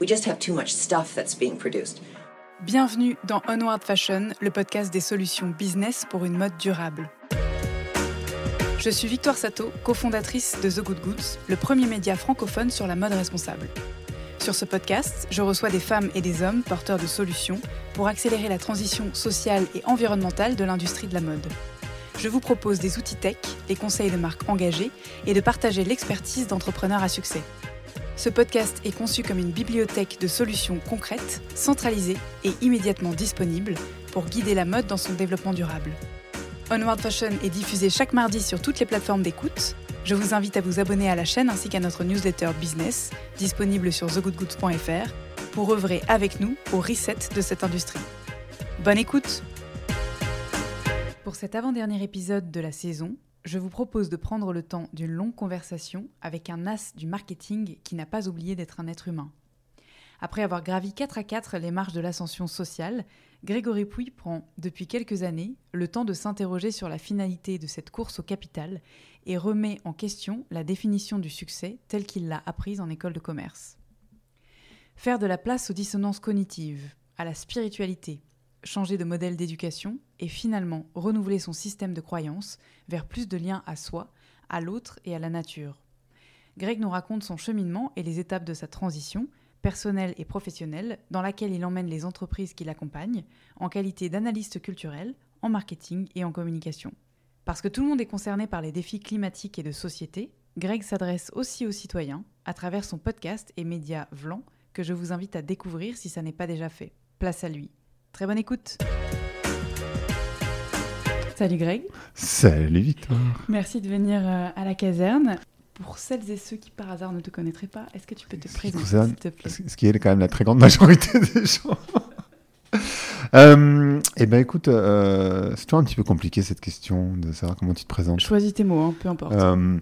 We just have too much stuff that's being produced. Bienvenue dans Onward Fashion, le podcast des solutions business pour une mode durable. Je suis Victoire Sato, cofondatrice de The Good Goods, le premier média francophone sur la mode responsable. Sur ce podcast, je reçois des femmes et des hommes porteurs de solutions pour accélérer la transition sociale et environnementale de l'industrie de la mode. Je vous propose des outils tech, des conseils de marques engagées et de partager l'expertise d'entrepreneurs à succès. Ce podcast est conçu comme une bibliothèque de solutions concrètes, centralisées et immédiatement disponibles pour guider la mode dans son développement durable. Onward Fashion est diffusé chaque mardi sur toutes les plateformes d'écoute. Je vous invite à vous abonner à la chaîne ainsi qu'à notre newsletter business, disponible sur thegoodgoods.fr, pour œuvrer avec nous au reset de cette industrie. Bonne écoute! Pour cet avant-dernier épisode de la saison, je vous propose de prendre le temps d'une longue conversation avec un as du marketing qui n'a pas oublié d'être un être humain. Après avoir gravi 4 à 4 les marches de l'ascension sociale, Grégory Pouy prend, depuis quelques années, le temps de s'interroger sur la finalité de cette course au capital et remet en question la définition du succès telle qu'il l'a apprise en école de commerce. Faire de la place aux dissonances cognitives, à la spiritualité, changer de modèle d'éducation et finalement renouveler son système de croyances vers plus de liens à soi, à l'autre et à la nature. Greg nous raconte son cheminement et les étapes de sa transition, personnelle et professionnelle, dans laquelle il emmène les entreprises qui l'accompagnent en qualité d'analyste culturel, en marketing et en communication. Parce que tout le monde est concerné par les défis climatiques et de société, Greg s'adresse aussi aux citoyens à travers son podcast et média VLAN que je vous invite à découvrir si ça n'est pas déjà fait. Place à lui. Très bonne écoute. Salut Greg. Salut Victoire. Merci de venir à la caserne. Pour celles et ceux qui par hasard ne te connaîtraient pas, est-ce que tu peux te présenter s'il te plaît? Ce qui est quand même la très grande majorité des gens. C'est toujours un petit peu compliqué cette question de savoir comment tu te présentes. Choisis tes mots, hein, peu importe. Je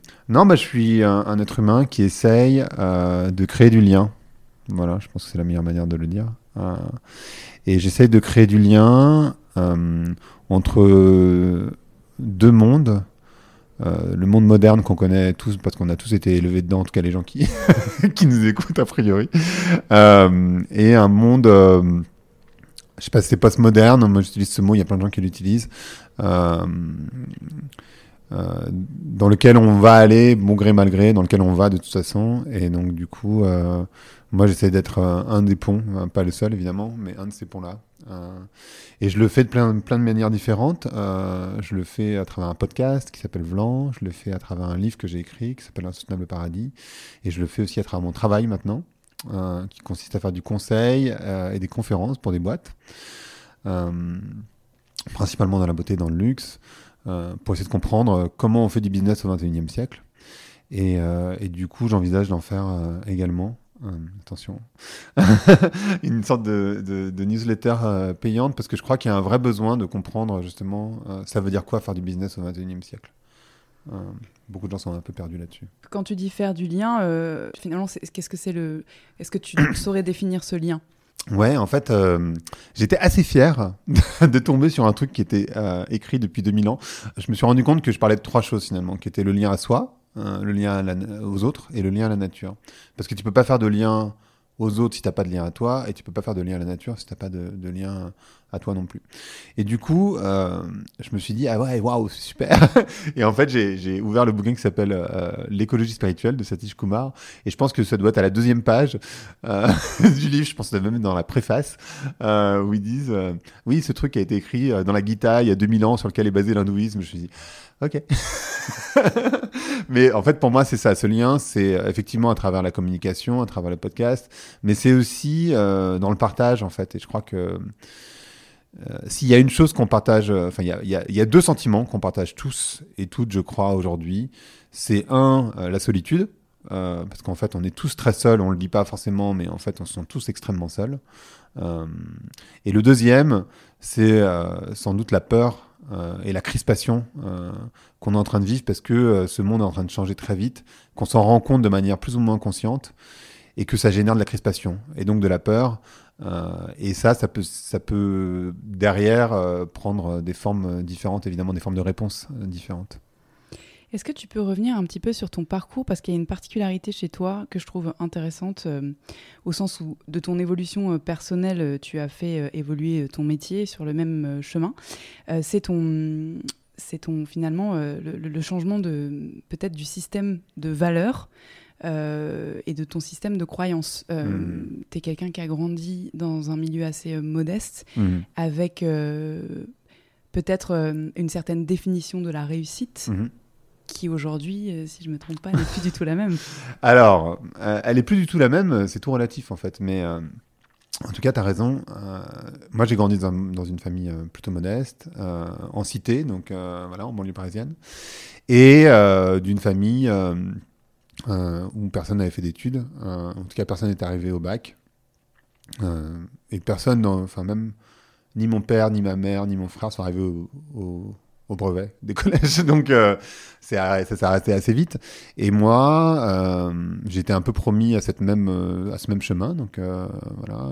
suis un être humain qui essaye de créer du lien. Voilà, je pense que c'est la meilleure manière de le dire. Et j'essaye de créer du lien entre deux mondes. Le monde moderne qu'on connaît tous, parce qu'on a tous été élevés dedans, en tout cas les gens qui, qui nous écoutent a priori. Et un monde, je sais pas si c'est post-moderne, moi j'utilise ce mot, il y a plein de gens qui l'utilisent, dans lequel on va aller, bon gré mal gré, dans lequel on va de toute façon. Et donc du coup... moi, j'essaie d'être un des ponts, pas le seul évidemment, mais un de ces ponts-là. Et je le fais de plein de manières différentes. Je le fais à travers un podcast qui s'appelle VLAN, je le fais à travers un livre que j'ai écrit qui s'appelle Un Soutenable Paradis, et je le fais aussi à travers mon travail maintenant, qui consiste à faire du conseil et des conférences pour des boîtes, principalement dans la beauté et dans le luxe, pour essayer de comprendre comment on fait du business au XXIe siècle. Et du coup, j'envisage d'en faire également. Attention, une sorte de newsletter payante, parce que je crois qu'il y a un vrai besoin de comprendre justement ça veut dire quoi faire du business au XXIe siècle. Beaucoup de gens sont un peu perdus là-dessus. Quand tu dis faire du lien, finalement, qu'est-ce que c'est le... Est-ce que tu saurais définir ce lien ? Ouais, en fait, j'étais assez fier de tomber sur un truc qui était écrit depuis 2000 ans. Je me suis rendu compte que je parlais de 3 choses finalement, qui étaient le lien à soi, le lien aux autres et le lien à la nature. Parce que tu peux pas faire de lien aux autres si t'as pas de lien à toi, et tu peux pas faire de lien à la nature si t'as pas de lien à toi non plus. Et du coup, je me suis dit, ah ouais, waouh, c'est super. Et en fait, j'ai ouvert le bouquin qui s'appelle L'écologie spirituelle de Satish Kumar, et je pense que ça doit être à la 2e page du livre, je pense que ça doit même être dans la préface, où ils disent, oui, ce truc a été écrit dans la Gita il y a 2000 ans, sur lequel est basé l'hindouisme. Je me suis dit, ok. Mais en fait, pour moi, c'est ça. Ce lien, c'est effectivement à travers la communication, à travers le podcast, mais c'est aussi dans le partage, en fait. Et je crois que s'il y a une chose qu'on partage, enfin, il y a 2 sentiments qu'on partage tous et toutes, je crois, aujourd'hui. C'est un, la solitude. parce qu'en fait on est tous très seuls, on le dit pas forcément, mais en fait on se sent tous extrêmement seuls. Et le deuxième, c'est sans doute la peur et la crispation qu'on est en train de vivre, parce que ce monde est en train de changer très vite, qu'on s'en rend compte de manière plus ou moins consciente, et que ça génère de la crispation, et donc de la peur. Et ça peut derrière prendre des formes différentes, évidemment des formes de réponses différentes. Est-ce que tu peux revenir un petit peu sur ton parcours, parce qu'il y a une particularité chez toi que je trouve intéressante, au sens où de ton évolution personnelle, tu as fait évoluer ton métier sur le même chemin. C'est ton finalement le changement de peut-être du système de valeurs. Et de ton système de croyances. T'es quelqu'un qui a grandi dans un milieu assez modeste, avec peut-être une certaine définition de la réussite, qui aujourd'hui, si je ne me trompe pas, n'est plus du tout la même. Alors, elle n'est plus du tout la même, c'est tout relatif en fait, mais en tout cas, tu as raison. Moi, j'ai grandi dans une famille plutôt modeste, en cité, donc voilà, en banlieue parisienne, et d'une famille... où personne n'avait fait d'études, en tout cas personne n'est arrivé au bac, et personne, enfin même ni mon père, ni ma mère, ni mon frère sont arrivés au brevet des collèges, donc ça s'est arrêté assez vite, et moi j'étais un peu promis à ce même chemin, donc voilà,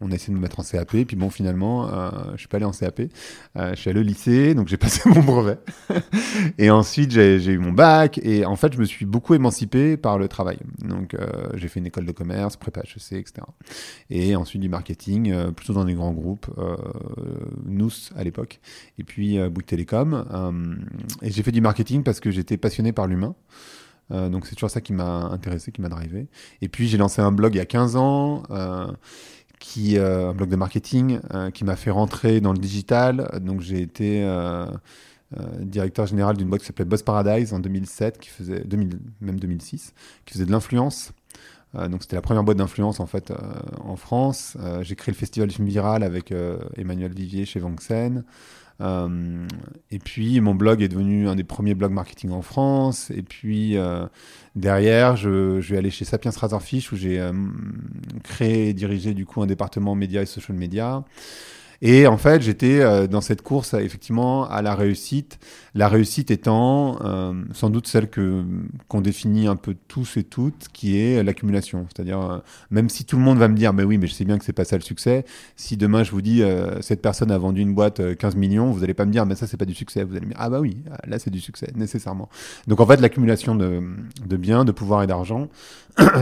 on a essayé de me mettre en CAP, puis bon finalement je suis pas allé en CAP, je suis allé au lycée, donc j'ai passé mon brevet et ensuite j'ai eu mon bac, et en fait je me suis beaucoup émancipé par le travail, donc j'ai fait une école de commerce, prépa HEC, etc., et ensuite du marketing, plutôt dans des grands groupes, Nous à l'époque, et puis Bouygues Télécom, et j'ai fait du marketing parce que j'étais passionné par l'humain. Donc c'est toujours ça qui m'a intéressé, qui m'a drivé. Et puis j'ai lancé un blog il y a 15 ans, un blog de marketing, qui m'a fait rentrer dans le digital. Donc j'ai été directeur général d'une boîte qui s'appelait Buzz Paradise en 2007, qui faisait 2006, qui faisait de l'influence. Donc c'était la première boîte d'influence en fait en France. J'ai créé le festival du film viral avec Emmanuel Vivier chez Vang Sen. Et puis mon blog est devenu un des premiers blogs marketing en France, et puis derrière je vais aller chez Sapient Razorfish, où j'ai créé et dirigé du coup un département médias et social media, et en fait j'étais dans cette course effectivement à la réussite étant sans doute celle qu'on définit un peu tous et toutes, qui est l'accumulation, c'est-à-dire même si tout le monde va me dire mais oui mais je sais bien que c'est pas ça le succès, si demain je vous dis cette personne a vendu une boîte 15 millions, vous allez pas me dire mais ça c'est pas du succès, vous allez me dire ah bah oui là c'est du succès nécessairement. Donc en fait l'accumulation de biens, de pouvoir et d'argent.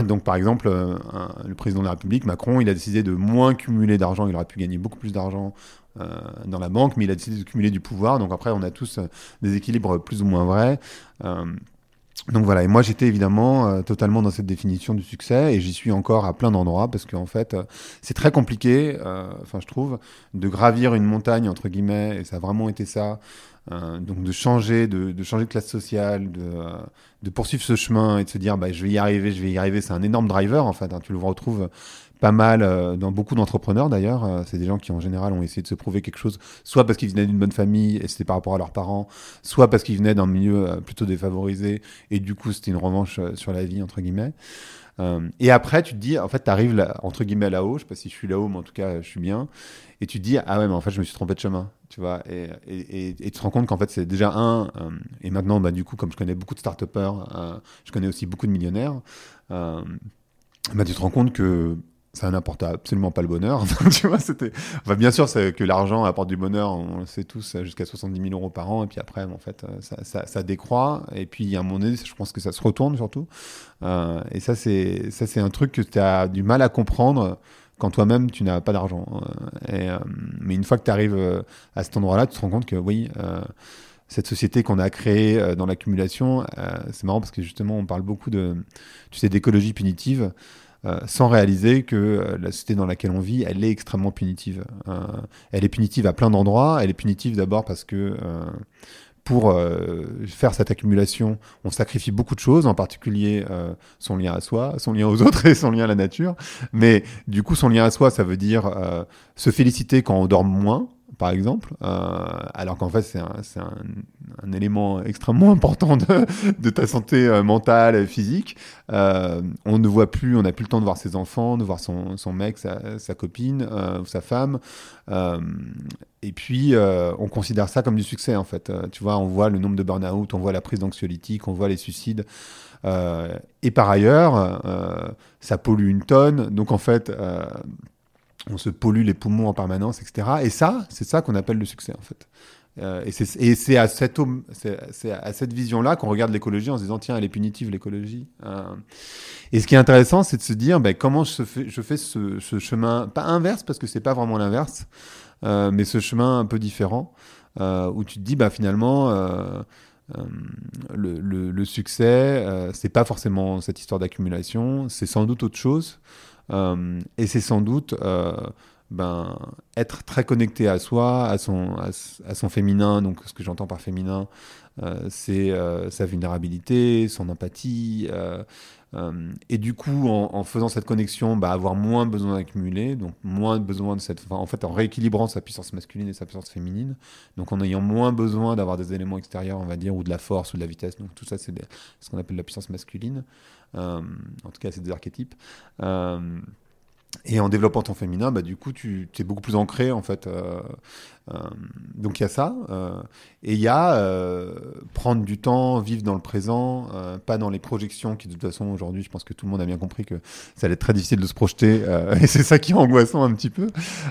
Donc par exemple le président de la République, Macron, il a décidé de moins cumuler d'argent, il aurait pu gagner beaucoup plus d'argent dans la banque, mais il a décidé de cumuler du pouvoir. Donc après, on a tous des équilibres plus ou moins vrais. Donc voilà. Et moi, j'étais évidemment totalement dans cette définition du succès, et j'y suis encore à plein d'endroits, parce qu'en fait, c'est très compliqué, enfin, je trouve, de gravir une montagne, entre guillemets, et ça a vraiment été ça. Donc de changer, de classe sociale, de poursuivre ce chemin et de se dire bah, je vais y arriver, c'est un énorme driver en fait, hein, tu le retrouves pas mal dans beaucoup d'entrepreneurs d'ailleurs, c'est des gens qui en général ont essayé de se prouver quelque chose, soit parce qu'ils venaient d'une bonne famille et c'était par rapport à leurs parents, soit parce qu'ils venaient d'un milieu plutôt défavorisé et du coup c'était une revanche sur la vie entre guillemets. Et après tu te dis en fait t'arrives là, entre guillemets là-haut, je sais pas si je suis là-haut mais en tout cas je suis bien, et tu te dis ah ouais mais en fait je me suis trompé de chemin, tu vois, et tu te rends compte qu'en fait c'est déjà et maintenant bah du coup comme je connais beaucoup de start-upers, je connais aussi beaucoup de millionnaires, bah tu te rends compte que ça n'apporte absolument pas le bonheur. Tu vois, enfin, bien sûr que l'argent apporte du bonheur, on le sait tous, jusqu'à 70 000 euros par an. Et puis après, en fait, ça décroît. Et puis, à un moment donné, je pense que ça se retourne surtout. Et ça, c'est un truc que tu as du mal à comprendre quand toi-même, tu n'as pas d'argent. Mais une fois que tu arrives à cet endroit-là, tu te rends compte que oui... cette société qu'on a créée dans l'accumulation, c'est marrant parce que justement on parle beaucoup d'écologie punitive, sans réaliser que la société dans laquelle on vit, elle est extrêmement punitive. Elle est punitive à plein d'endroits. Elle est punitive d'abord parce que pour faire cette accumulation, on sacrifie beaucoup de choses, en particulier son lien à soi, son lien aux autres et son lien à la nature. Mais du coup, son lien à soi, ça veut dire se féliciter quand on dort moins. par exemple, alors qu'en fait c'est un élément extrêmement important de ta santé mentale, physique. On ne voit plus, on n'a plus le temps de voir ses enfants, de voir son mec, sa copine, ou sa femme. Et puis on considère ça comme du succès en fait. Tu vois, on voit le nombre de burn-out, on voit la prise d'anxiolytique, on voit les suicides. Et par ailleurs, ça pollue une tonne. Donc en fait, on se pollue les poumons en permanence, etc. Et ça, c'est ça qu'on appelle le succès, en fait. Et c'est à cette vision-là qu'on regarde l'écologie en se disant, tiens, elle est punitive, l'écologie. Et ce qui est intéressant, c'est de se dire, comment je fais ce chemin, pas inverse, parce que c'est pas vraiment l'inverse, mais ce chemin un peu différent, où tu te dis, finalement... Le succès, c'est pas forcément cette histoire d'accumulation, c'est sans doute autre chose, et c'est sans doute être très connecté à soi, à son féminin. Donc ce que j'entends par féminin, c'est sa vulnérabilité, son empathie, et du coup en faisant cette connexion, avoir moins besoin d'accumuler, donc moins besoin de en rééquilibrant sa puissance masculine et sa puissance féminine, donc en ayant moins besoin d'avoir des éléments extérieurs, on va dire, ou de la force ou de la vitesse. Donc tout ça, c'est ce qu'on appelle la puissance masculine, en tout cas c'est des archétypes. Et en développant ton féminin, du coup, tu es beaucoup plus ancré, en fait. Donc, il y a ça. Et il y a prendre du temps, vivre dans le présent, pas dans les projections qui, de toute façon, aujourd'hui, je pense que tout le monde a bien compris que ça allait être très difficile de se projeter. Et c'est ça qui est angoissant un petit peu.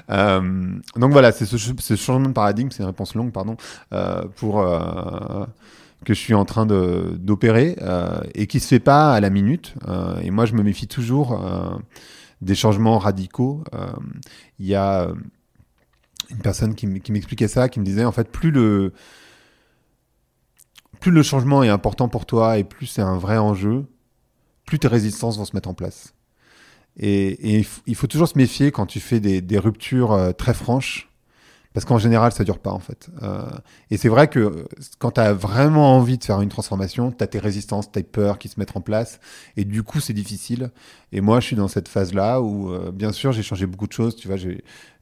Donc, voilà, c'est ce changement de paradigme, c'est une réponse longue, pardon, que je suis en train d'opérer et qui ne se fait pas à la minute. Et moi, je me méfie toujours... des changements radicaux. Il y a une personne qui m'expliquait ça, qui me disait, en fait, plus le changement est important pour toi et plus c'est un vrai enjeu, plus tes résistances vont se mettre en place. Et il faut toujours se méfier quand tu fais des ruptures très franches, parce qu'en général, ça ne dure pas, en fait. Et c'est vrai que quand tu as vraiment envie de faire une transformation, tu as tes résistances, tes peurs qui se mettent en place. Et du coup, c'est difficile. Et moi, je suis dans cette phase-là où, bien sûr, j'ai changé beaucoup de choses. Tu vois,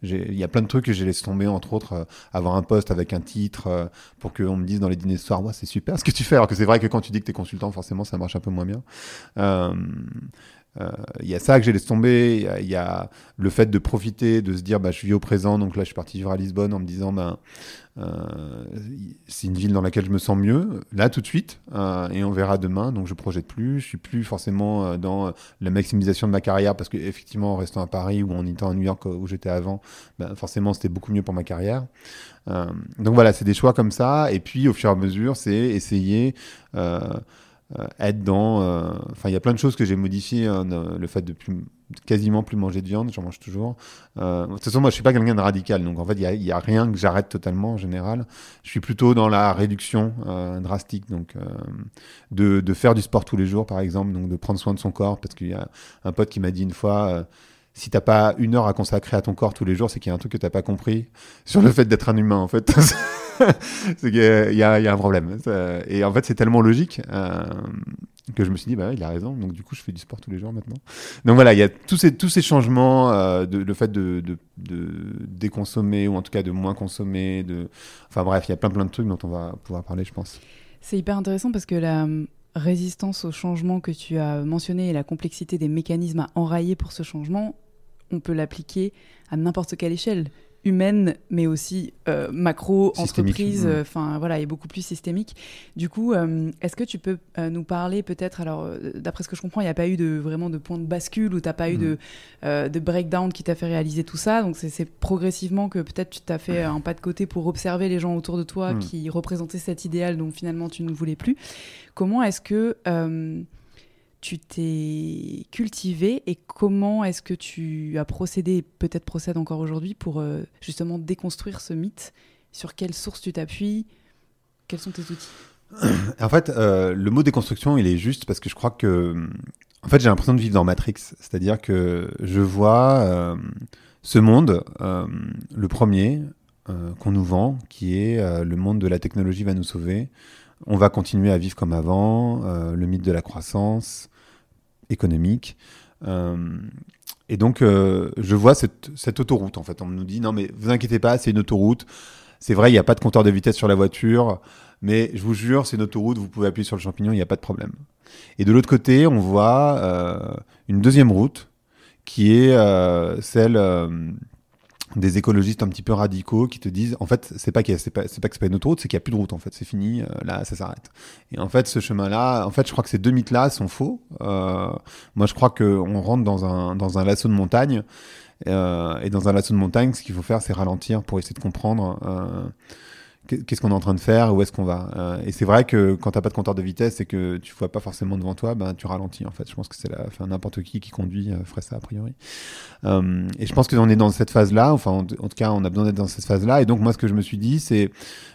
il y a plein de trucs que j'ai laissé tomber, entre autres, avoir un poste avec un titre pour qu'on me dise dans les dîners ce soir, ouais, c'est super ce que tu fais. Alors que c'est vrai que quand tu dis que tu es consultant, forcément, ça marche un peu moins bien. Il y a ça que j'ai laissé tomber, il y a le fait de profiter, de se dire je vis au présent, donc là je suis parti vivre à Lisbonne en me disant c'est une ville dans laquelle je me sens mieux, là tout de suite, et on verra demain, donc je projette plus, je suis plus forcément dans la maximisation de ma carrière, parce qu'effectivement en restant à Paris ou en étant à New York où j'étais avant, forcément c'était beaucoup mieux pour ma carrière. Donc voilà, c'est des choix comme ça, et puis au fur et à mesure c'est essayer... être dans... Enfin, il y a plein de choses que j'ai modifiées, hein, le fait de quasiment plus manger de viande, j'en mange toujours. De toute façon, moi, je ne suis pas quelqu'un de radical, donc en fait, il n'y a rien que j'arrête totalement, en général. Je suis plutôt dans la réduction drastique, donc de faire du sport tous les jours, par exemple, donc de prendre soin de son corps, parce qu'il y a un pote qui m'a dit une fois... si t'as pas une heure à consacrer à ton corps tous les jours, c'est qu'il y a un truc que t'as pas compris sur le fait d'être un humain, en fait. C'est qu'il y a un problème. Et en fait, c'est tellement logique que je me suis dit, il a raison. Donc, du coup, je fais du sport tous les jours maintenant. Donc, voilà, il y a tous ces changements, le fait de déconsommer, ou en tout cas de moins consommer. Enfin, bref, il y a plein de trucs dont on va pouvoir parler, je pense. C'est hyper intéressant parce que la... résistance au changement que tu as mentionné et la complexité des mécanismes à enrailler pour ce changement, on peut l'appliquer à n'importe quelle échelle, humaine, mais aussi macro, entreprise, voilà, et beaucoup plus systémique. Du coup, est-ce que tu peux nous parler peut-être, alors d'après ce que je comprends, il n'y a pas eu vraiment de point de bascule, ou tu n'as pas eu de breakdown qui t'a fait réaliser tout ça, donc c'est progressivement que peut-être tu t'as fait un pas de côté pour observer les gens autour de toi qui représentaient cet idéal dont finalement tu ne voulais plus. Comment est-ce que tu t'es cultivé, et comment est-ce que tu as procédé, et peut-être procèdes encore aujourd'hui, pour justement déconstruire ce mythe? Sur quelle source tu t'appuies? Quels sont tes outils? En fait, le mot déconstruction, il est juste parce que je crois que... En fait, j'ai l'impression de vivre dans Matrix. C'est-à-dire que je vois ce monde, le premier qu'on nous vend, qui est le monde de la technologie va nous sauver. On va continuer à vivre comme avant, le mythe de la croissance économique. Et donc, je vois cette autoroute, en fait. On nous dit, non, mais vous inquiétez pas, c'est une autoroute. C'est vrai, il n'y a pas de compteur de vitesse sur la voiture, mais je vous jure, c'est une autoroute, vous pouvez appuyer sur le champignon, il n'y a pas de problème. Et de l'autre côté, on voit une deuxième route qui est celle des écologistes un petit peu radicaux qui te disent, en fait, c'est pas que c'est pas une autoroute, c'est qu'il n'y a plus de route, en fait, c'est fini, là, ça s'arrête. Et en fait, ce chemin-là, en fait, je crois que ces deux mythes-là sont faux. Moi, je crois qu'on rentre dans un lasso de montagne, et dans un lasso de montagne, ce qu'il faut faire, c'est ralentir pour essayer de comprendre qu'est-ce qu'on est en train de faire, où est-ce qu'on va. Et c'est vrai que quand t'as pas de compteur de vitesse et que tu vois pas forcément devant toi, ben tu ralentis en fait. Je pense que n'importe qui conduit ferait ça a priori. Et je pense que on est dans cette phase-là. Enfin, en tout cas, on a besoin d'être dans cette phase-là. Et donc moi, ce que je me suis dit, c'est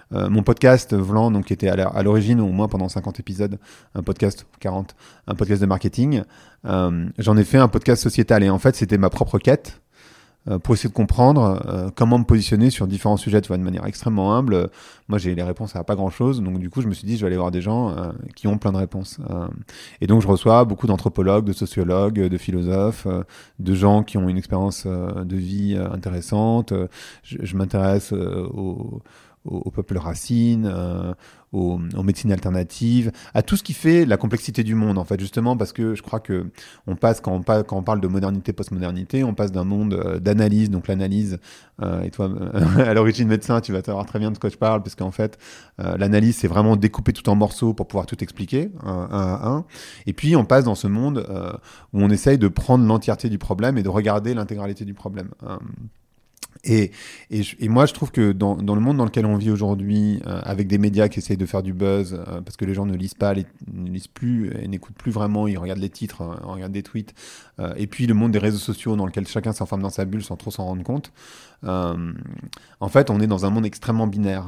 mon podcast VLAN, donc qui était à l'origine, au moins pendant 50 épisodes, un podcast 40, un podcast de marketing. J'en ai fait un podcast sociétal. Et en fait, c'était ma propre quête. Pour essayer de comprendre comment me positionner sur différents sujets, tu vois, de manière extrêmement humble. Moi, j'ai les réponses à pas grand-chose, donc du coup, je me suis dit, je vais aller voir des gens qui ont plein de réponses. Et donc, je reçois beaucoup d'anthropologues, de sociologues, de philosophes, de gens qui ont une expérience de vie intéressante. Je m'intéresse au peuple racine, aux médecines alternatives, à tout ce qui fait la complexité du monde, en fait, justement, parce que je crois que quand on parle de modernité, post-modernité, on passe d'un monde d'analyse, donc l'analyse, et toi, à l'origine médecin, tu vas savoir très bien de quoi je parle, parce qu'en fait, l'analyse, c'est vraiment découper tout en morceaux pour pouvoir tout expliquer, un à un, et puis on passe dans ce monde où on essaye de prendre l'entièreté du problème et de regarder l'intégralité du problème. Et moi, je trouve que dans le monde dans lequel on vit aujourd'hui, avec des médias qui essayent de faire du buzz, parce que les gens ne lisent plus et n'écoutent plus vraiment, ils regardent les titres, ils regardent des tweets, et puis le monde des réseaux sociaux dans lequel chacun s'enferme dans sa bulle sans trop s'en rendre compte, en fait, on est dans un monde extrêmement binaire.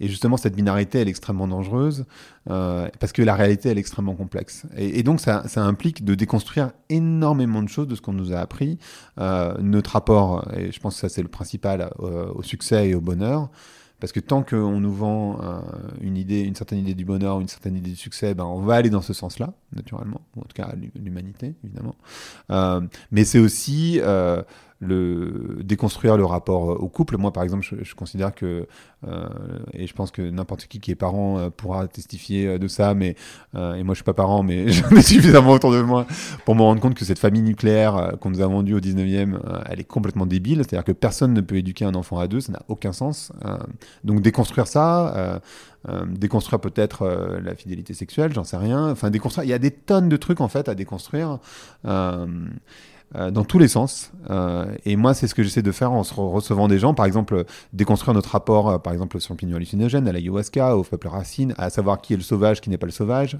Et justement, cette binarité, elle est extrêmement dangereuse, parce que la réalité, elle est extrêmement complexe. Et donc, ça implique de déconstruire énormément de choses de ce qu'on nous a appris, notre rapport, et je pense que ça, c'est le principal, au succès et au bonheur. Parce que tant qu'on nous vend une certaine idée du bonheur, une certaine idée du succès, ben on va aller dans ce sens-là, naturellement, ou en tout cas l'humanité, évidemment. Mais c'est aussi déconstruire le rapport au couple. Moi, par exemple, je considère que, et je pense que n'importe qui est parent pourra testifier de ça, mais, et moi je suis pas parent, mais j'en ai suffisamment autour de moi pour me rendre compte que cette famille nucléaire qu'on nous a vendue au 19e, elle est complètement débile, c'est-à-dire que personne ne peut éduquer un enfant à deux, ça n'a aucun sens. Donc déconstruire ça, déconstruire peut-être la fidélité sexuelle, j'en sais rien. Enfin, déconstruire, il y a des tonnes de trucs en fait à déconstruire dans tous les sens. Et moi, c'est ce que j'essaie de faire en recevant des gens, par exemple, déconstruire notre rapport, par exemple, aux champignons hallucinogènes, à l'ayahuasca, au peuple racine, à savoir qui est le sauvage, qui n'est pas le sauvage.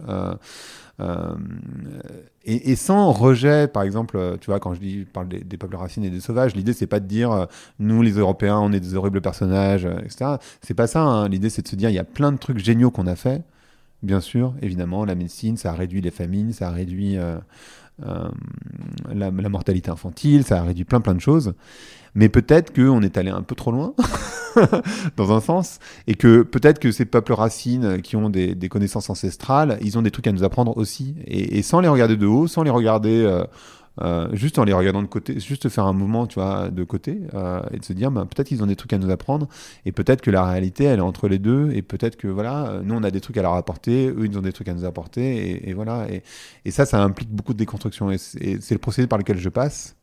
Et sans rejet, par exemple, tu vois, quand je parle des peuples racines et des sauvages, l'idée c'est pas de dire nous les Européens on est des horribles personnages, etc. C'est pas ça, hein. L'idée c'est de se dire il y a plein de trucs géniaux qu'on a fait, bien sûr, évidemment, la médecine, ça a réduit les famines, ça a réduit la mortalité infantile, ça a réduit plein de choses, mais peut-être qu'on est allé un peu trop loin dans un sens, et que peut-être que ces peuples racines qui ont des connaissances ancestrales, ils ont des trucs à nous apprendre aussi, et sans les regarder de haut, sans les regarder juste en les regardant de côté, juste faire un mouvement, tu vois, de côté, et de se dire bah, peut-être qu'ils ont des trucs à nous apprendre, et peut-être que la réalité elle est entre les deux, et peut-être que voilà, nous on a des trucs à leur apporter, eux ils ont des trucs à nous apporter, et voilà, et ça implique beaucoup de déconstruction, et c'est le procédé par lequel je passe.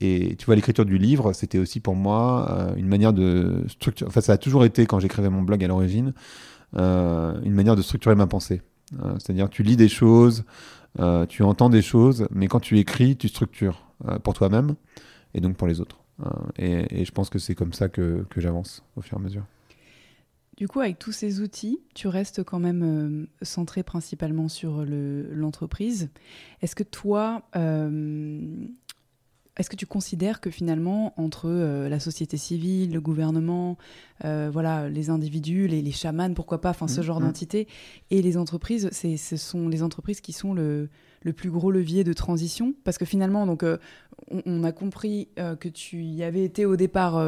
Et tu vois, l'écriture du livre, c'était aussi pour moi une manière de structurer, enfin ça a toujours été, quand j'écrivais mon blog à l'origine, une manière de structurer ma pensée, c'est-à-dire tu lis des choses, tu entends des choses, mais quand tu écris, tu structures pour toi-même et donc pour les autres, et je pense que c'est comme ça que j'avance au fur et à mesure. Du coup, avec tous ces outils, tu restes quand même centré principalement sur l'entreprise. Est-ce que toi est-ce que tu considères que finalement, entre la société civile, le gouvernement, voilà, les individus, les chamans, pourquoi pas, enfin ce genre d'entité, et les entreprises, ce sont les entreprises qui sont le plus gros levier de transition ? Parce que finalement, donc, on a compris que tu y avais été au départ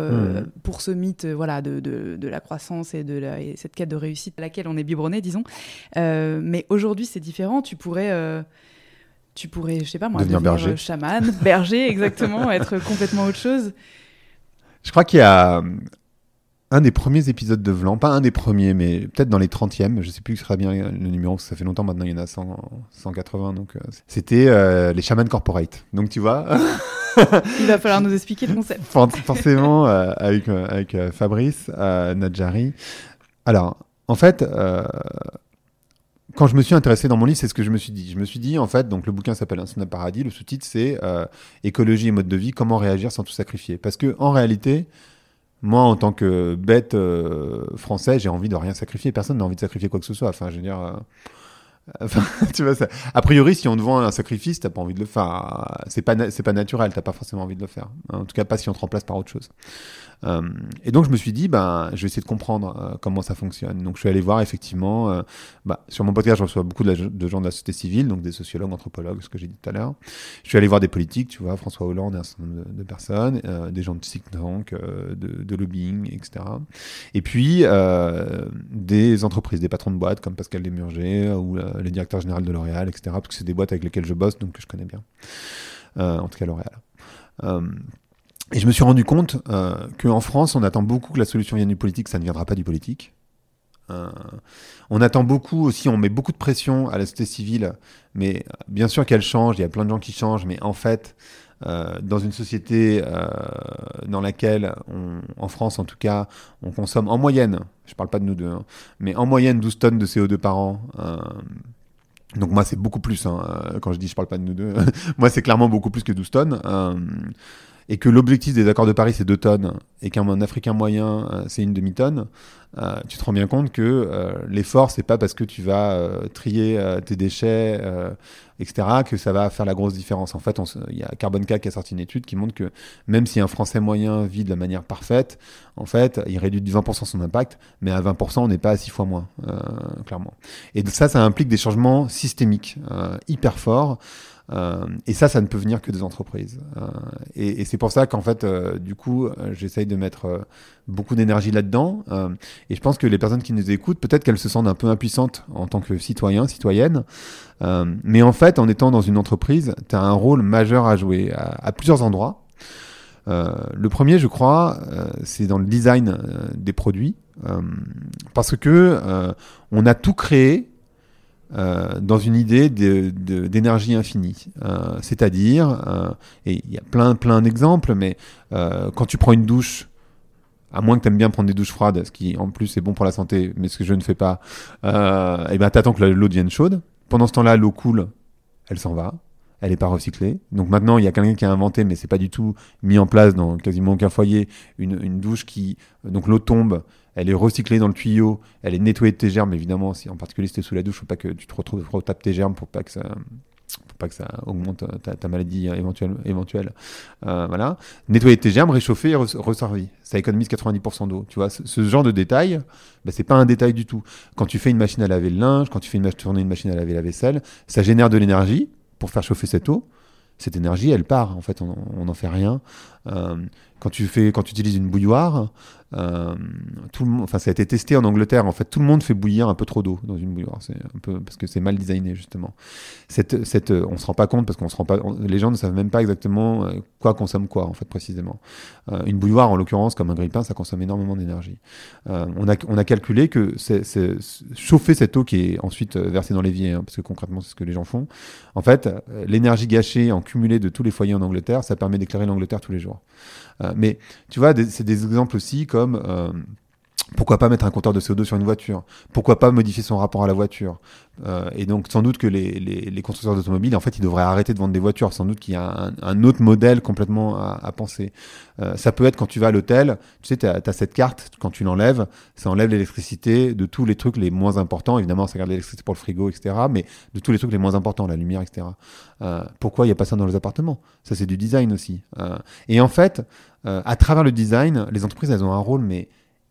pour ce mythe, voilà, de la croissance et et cette quête de réussite à laquelle on est biberonné, disons. Mais aujourd'hui, c'est différent. Tu pourrais tu pourrais, je sais pas moi, devenir berger. Chaman, berger, exactement, être complètement autre chose. Je crois qu'il y a un des premiers épisodes de VLAN, pas un des premiers, mais peut-être dans les 30e, je sais plus très bien le numéro, parce que ça fait longtemps maintenant, il y en a 100, 180, donc c'était les Shaman Corporate. Donc tu vois... il va falloir nous expliquer le concept. Forcément, avec Fabrice Nadjari. Alors, en fait... Quand je me suis intéressé dans mon livre, c'est ce que je me suis dit. Je me suis dit, en fait, donc le bouquin s'appelle Un Soutenable Paradis. Le sous-titre, c'est Écologie et mode de vie, comment réagir sans tout sacrifier. Parce que, en réalité, moi, en tant que bête français, j'ai envie de rien sacrifier. Personne n'a envie de sacrifier quoi que ce soit. Enfin, je veux dire. Tu vois, ça... a priori, si on te vend un sacrifice, t'as pas envie de le faire. C'est pas naturel, t'as pas forcément envie de le faire. En tout cas, pas si on te remplace par autre chose. Et donc, je me suis dit, je vais essayer de comprendre comment ça fonctionne. Donc, je suis allé voir, effectivement, sur mon podcast, je reçois beaucoup de gens de la société civile, donc des sociologues, anthropologues, ce que j'ai dit tout à l'heure. Je suis allé voir des politiques, tu vois, François Hollande et un certain nombre de personnes, des gens de think tank, de lobbying, etc. Et puis, des entreprises, des patrons de boîtes comme Pascal Desmurget ou le directeur général de L'Oréal, etc. Parce que c'est des boîtes avec lesquelles je bosse, donc que je connais bien. En tout cas, L'Oréal. Et je me suis rendu compte qu'en France, on attend beaucoup que la solution vienne du politique, ça ne viendra pas du politique. On attend beaucoup aussi, on met beaucoup de pression à la société civile, mais bien sûr qu'elle change, il y a plein de gens qui changent, mais en fait, dans une société dans laquelle, en France en tout cas, on consomme en moyenne, je ne parle pas de nous deux, hein, mais en moyenne 12 tonnes de CO2 par an, donc moi c'est beaucoup plus, hein, quand je dis je ne parle pas de nous deux, moi c'est clairement beaucoup plus que 12 tonnes, et que l'objectif des accords de Paris, c'est 2 tonnes, et qu'un Africain moyen, c'est une demi-tonne, tu te rends bien compte que l'effort, c'est pas parce que tu vas trier tes déchets, etc., que ça va faire la grosse différence. En fait, il y a Carbone4 qui a sorti une étude qui montre que même si un Français moyen vit de la manière parfaite, en fait, il réduit de 20% son impact, mais à 20%, on n'est pas à 6 fois moins, clairement. Et ça implique des changements systémiques hyper forts. Et ça ne peut venir que des entreprises. Et c'est pour ça qu'en fait, du coup, j'essaye de mettre beaucoup d'énergie là-dedans. Et je pense que les personnes qui nous écoutent, peut-être qu'elles se sentent un peu impuissantes en tant que citoyens, citoyennes. Mais en fait, en étant dans une entreprise, tu as un rôle majeur à jouer à plusieurs endroits. Le premier, je crois, c'est dans le design des produits. Parce que on a tout créé dans une idée d'énergie infinie. C'est-à-dire, et il y a plein d'exemples, mais quand tu prends une douche, à moins que tu aimes bien prendre des douches froides, ce qui en plus est bon pour la santé, mais ce que je ne fais pas, tu attends que l'eau devienne chaude. Pendant ce temps-là, l'eau coule, elle s'en va, elle n'est pas recyclée. Donc maintenant, il y a quelqu'un qui a inventé, mais ce n'est pas du tout mis en place dans quasiment aucun foyer, une douche qui... Donc l'eau tombe, elle est recyclée dans le tuyau, elle est nettoyée de tes germes, évidemment, si en particulier si tu es sous la douche, il ne faut pas que tu te retapes tes germes pour pas que ça augmente ta maladie éventuelle. Voilà. Nettoyer tes germes, réchauffer et resservir. Ça économise 90% d'eau. Tu vois, ce genre de détail, c'est pas un détail du tout. Quand tu fais une machine à laver le linge, quand tu fais tourner une machine à laver la vaisselle, ça génère de l'énergie pour faire chauffer cette eau. Cette énergie, elle part. En fait, on n'en fait rien. Quand tu utilises une bouilloire, ça a été testé en Angleterre. En fait, tout le monde fait bouillir un peu trop d'eau dans une bouilloire. C'est un peu parce que c'est mal designé justement. On se rend pas compte parce qu'on se rend pas. Les gens ne savent même pas exactement quoi consomme quoi en fait précisément. Une bouilloire, en l'occurrence, comme un grille-pain, ça consomme énormément d'énergie. On a calculé que chauffer cette eau qui est ensuite versée dans l'évier, hein, parce que concrètement c'est ce que les gens font. En fait, l'énergie gâchée en cumulé de tous les foyers en Angleterre, ça permet d'éclairer l'Angleterre tous les jours. Mais tu vois, c'est des exemples aussi comme pourquoi pas mettre un compteur de CO2 sur une voiture, pourquoi pas modifier son rapport à la voiture. Et donc sans doute que les constructeurs d'automobiles, en fait, ils devraient arrêter de vendre des voitures. Sans doute qu'il y a un autre modèle complètement à penser. Ça peut être quand tu vas à l'hôtel, tu sais, t'as cette carte, quand tu l'enlèves, ça enlève l'électricité de tous les trucs les moins importants. Évidemment, ça garde l'électricité pour le frigo, etc. Mais de tous les trucs les moins importants, la lumière, etc. Pourquoi il n'y a pas ça dans les appartements? Ça, c'est du design aussi. Et en fait, à travers le design, les entreprises, elles ont un rôle, mais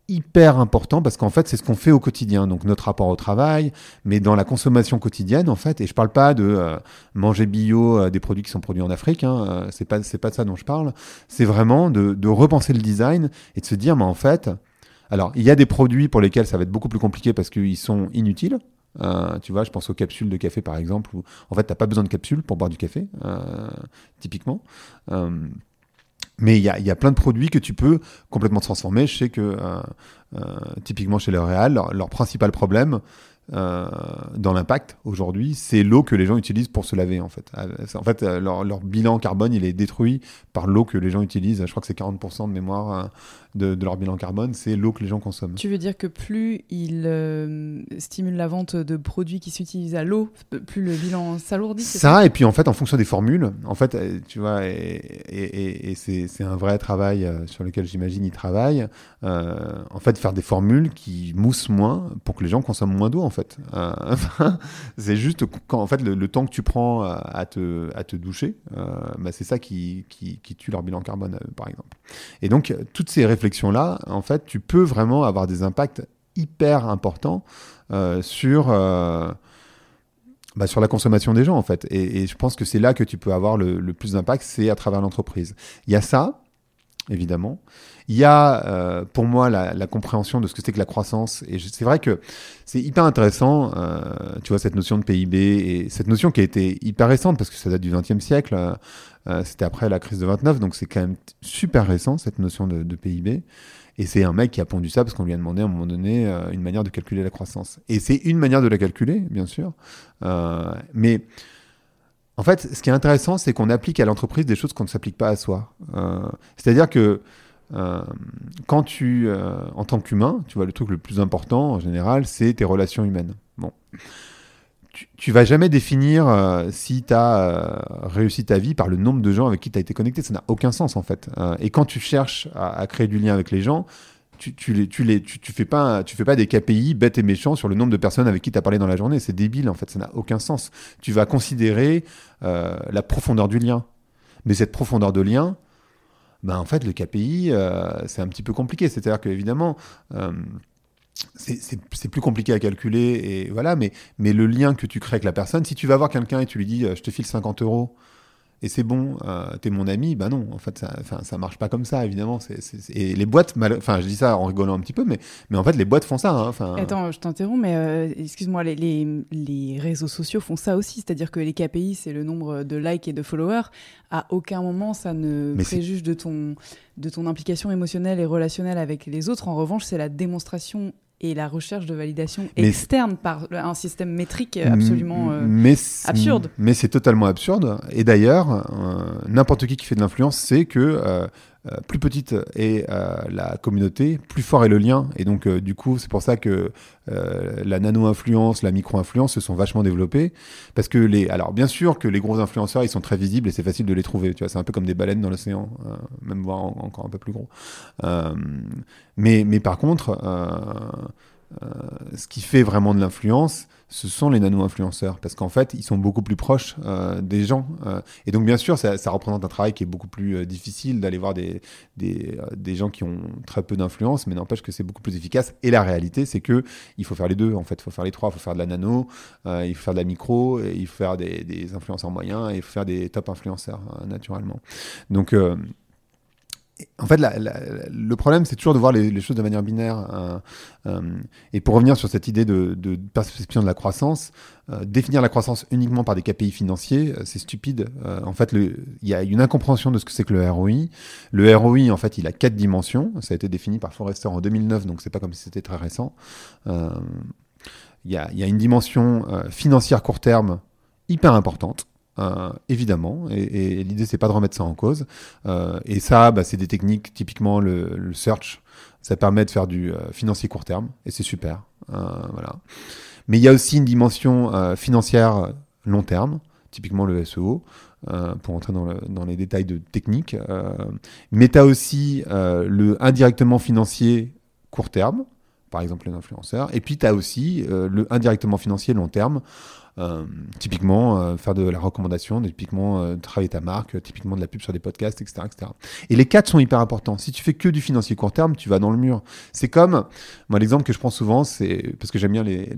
hyper important, parce qu'en fait c'est ce qu'on fait au quotidien, donc notre rapport au travail, mais dans la consommation quotidienne en fait. Et je parle pas de manger bio, des produits qui sont produits en Afrique, hein, c'est pas de ça dont je parle. C'est vraiment de repenser le design et de se dire, mais en fait, alors il y a des produits pour lesquels ça va être beaucoup plus compliqué parce qu'ils sont inutiles. Tu vois, je pense aux capsules de café par exemple, où en fait t'as pas besoin de capsules pour boire du café, typiquement. Mais il y a plein de produits que tu peux complètement transformer. Je sais que typiquement chez L'Oréal, leur principal problème dans l'impact aujourd'hui, c'est l'eau que les gens utilisent pour se laver en fait. En fait, leur bilan carbone, il est détruit par l'eau que les gens utilisent. Je crois que c'est 40% de mémoire de leur bilan carbone, c'est l'eau que les gens consomment. Tu veux dire que plus ils stimulent la vente de produits qui s'utilisent à l'eau, plus le bilan s'alourdit, c'est ça? Et puis en fait, en fonction des formules, en fait, tu vois, et c'est un vrai travail sur lequel j'imagine ils travaillent. En fait, faire des formules qui moussent moins pour que les gens consomment moins d'eau en fait. C'est juste quand en fait le temps que tu prends à te doucher, bah c'est ça qui tue leur bilan carbone par exemple. Et donc toutes ces réflexions là, en fait, tu peux vraiment avoir des impacts hyper importants sur la consommation des gens en fait. Et je pense que c'est là que tu peux avoir le plus d'impact, c'est à travers l'entreprise. Il y a ça. Évidemment. Il y a, pour moi, la compréhension de ce que c'est que la croissance. Et c'est vrai que c'est hyper intéressant, tu vois, cette notion de PIB et cette notion qui a été hyper récente parce que ça date du XXe siècle. C'était après la crise de 29, donc c'est quand même super récent, cette notion de PIB. Et c'est un mec qui a pondu ça parce qu'on lui a demandé à un moment donné une manière de calculer la croissance. Et c'est une manière de la calculer, bien sûr. Mais... en fait, ce qui est intéressant, c'est qu'on applique à l'entreprise des choses qu'on ne s'applique pas à soi. C'est-à-dire que quand tu, en tant qu'humain, tu vois, le truc le plus important, en général, c'est tes relations humaines. Bon. Tu vas jamais définir si tu as réussi ta vie par le nombre de gens avec qui tu as été connecté. Ça n'a aucun sens, en fait. Et quand tu cherches à créer du lien avec les gens, tu fais pas des KPI bêtes et méchants sur le nombre de personnes avec qui tu as parlé dans la journée. C'est débile, en fait. Ça n'a aucun sens. Tu vas considérer la profondeur du lien. Mais cette profondeur de lien, ben, en fait, le KPI, c'est un petit peu compliqué. C'est-à-dire qu'évidemment, c'est plus compliqué à calculer. Et voilà, mais le lien que tu crées avec la personne, si tu vas voir quelqu'un et tu lui dis « je te file 50 €, », et c'est bon, t'es mon ami, bah non, en fait, ça marche pas comme ça, évidemment. Et les boîtes, je dis ça en rigolant un petit peu, mais en fait, les boîtes font ça. Attends, je t'interromps, mais excuse-moi, les réseaux sociaux font ça aussi, c'est-à-dire que les KPI, c'est le nombre de likes et de followers. À aucun moment, ça ne préjuge de ton implication émotionnelle et relationnelle avec les autres. En revanche, c'est la démonstration et la recherche de validation externe par un système métrique absolument absurde. Mais c'est totalement absurde. Et d'ailleurs, n'importe qui fait de l'influence sait que plus petite est la communauté, plus fort est le lien. Et donc, du coup, c'est pour ça que la nano-influence, la micro-influence se sont vachement développées. Parce que alors, bien sûr que les gros influenceurs, ils sont très visibles et c'est facile de les trouver. Tu vois, c'est un peu comme des baleines dans l'océan, même voire encore un peu plus gros. Mais par contre, ce qui fait vraiment de l'influence, ce sont les nano-influenceurs, parce qu'en fait, ils sont beaucoup plus proches des gens. Et donc, bien sûr, ça représente un travail qui est beaucoup plus difficile d'aller voir des gens qui ont très peu d'influence, mais n'empêche que c'est beaucoup plus efficace. Et la réalité, c'est qu'il faut faire les deux, en fait. Il faut faire les trois. Il faut faire de la nano, il faut faire de la micro, et il faut faire des influenceurs moyens, et il faut faire des top influenceurs, naturellement. Donc... en fait, le problème, c'est toujours de voir les choses de manière binaire. Et pour revenir sur cette idée de perception de la croissance, définir la croissance uniquement par des KPI financiers, c'est stupide. En fait, il y a une incompréhension de ce que c'est que le ROI. Le ROI, en fait, il a 4 dimensions. Ça a été défini par Forrester en 2009, donc c'est pas comme si c'était très récent. Il y a une dimension financière court terme hyper importante. Évidemment, et l'idée c'est pas de remettre ça en cause, et ça c'est des techniques, typiquement le search, ça permet de faire du financier court terme et c'est super, voilà. Mais il y a aussi une dimension financière long terme, typiquement le SEO, pour entrer dans les détails de technique, mais tu as aussi le indirectement financier court terme, par exemple les influenceurs, et puis tu as aussi le indirectement financier long terme. Typiquement faire de la recommandation, typiquement travailler ta marque, typiquement de la pub sur des podcasts, etc., etc. Et les 4 sont hyper importants. Si tu fais que du financier court terme, tu vas dans le mur. C'est comme, moi l'exemple que je prends souvent, c'est parce que j'aime bien les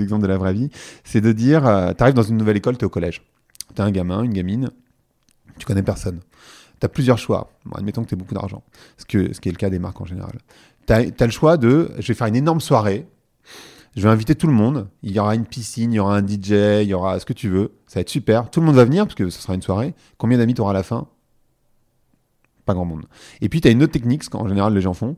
exemples de la vraie vie, c'est de dire, t'arrives dans une nouvelle école, t'es au collège, t'es un gamin, une gamine, tu connais personne, t'as plusieurs choix. Bon, admettons que t'aies beaucoup d'argent, ce qui est le cas des marques en général. T'as le choix de, je vais faire une énorme soirée, Je vais inviter tout le monde. Il y aura une piscine, il y aura un DJ, il y aura ce que tu veux. Ça va être super. Tout le monde va venir parce que ce sera une soirée. Combien d'amis tu auras à la fin ? Pas grand monde. Et puis, tu as une autre technique, ce qu'en général les gens font,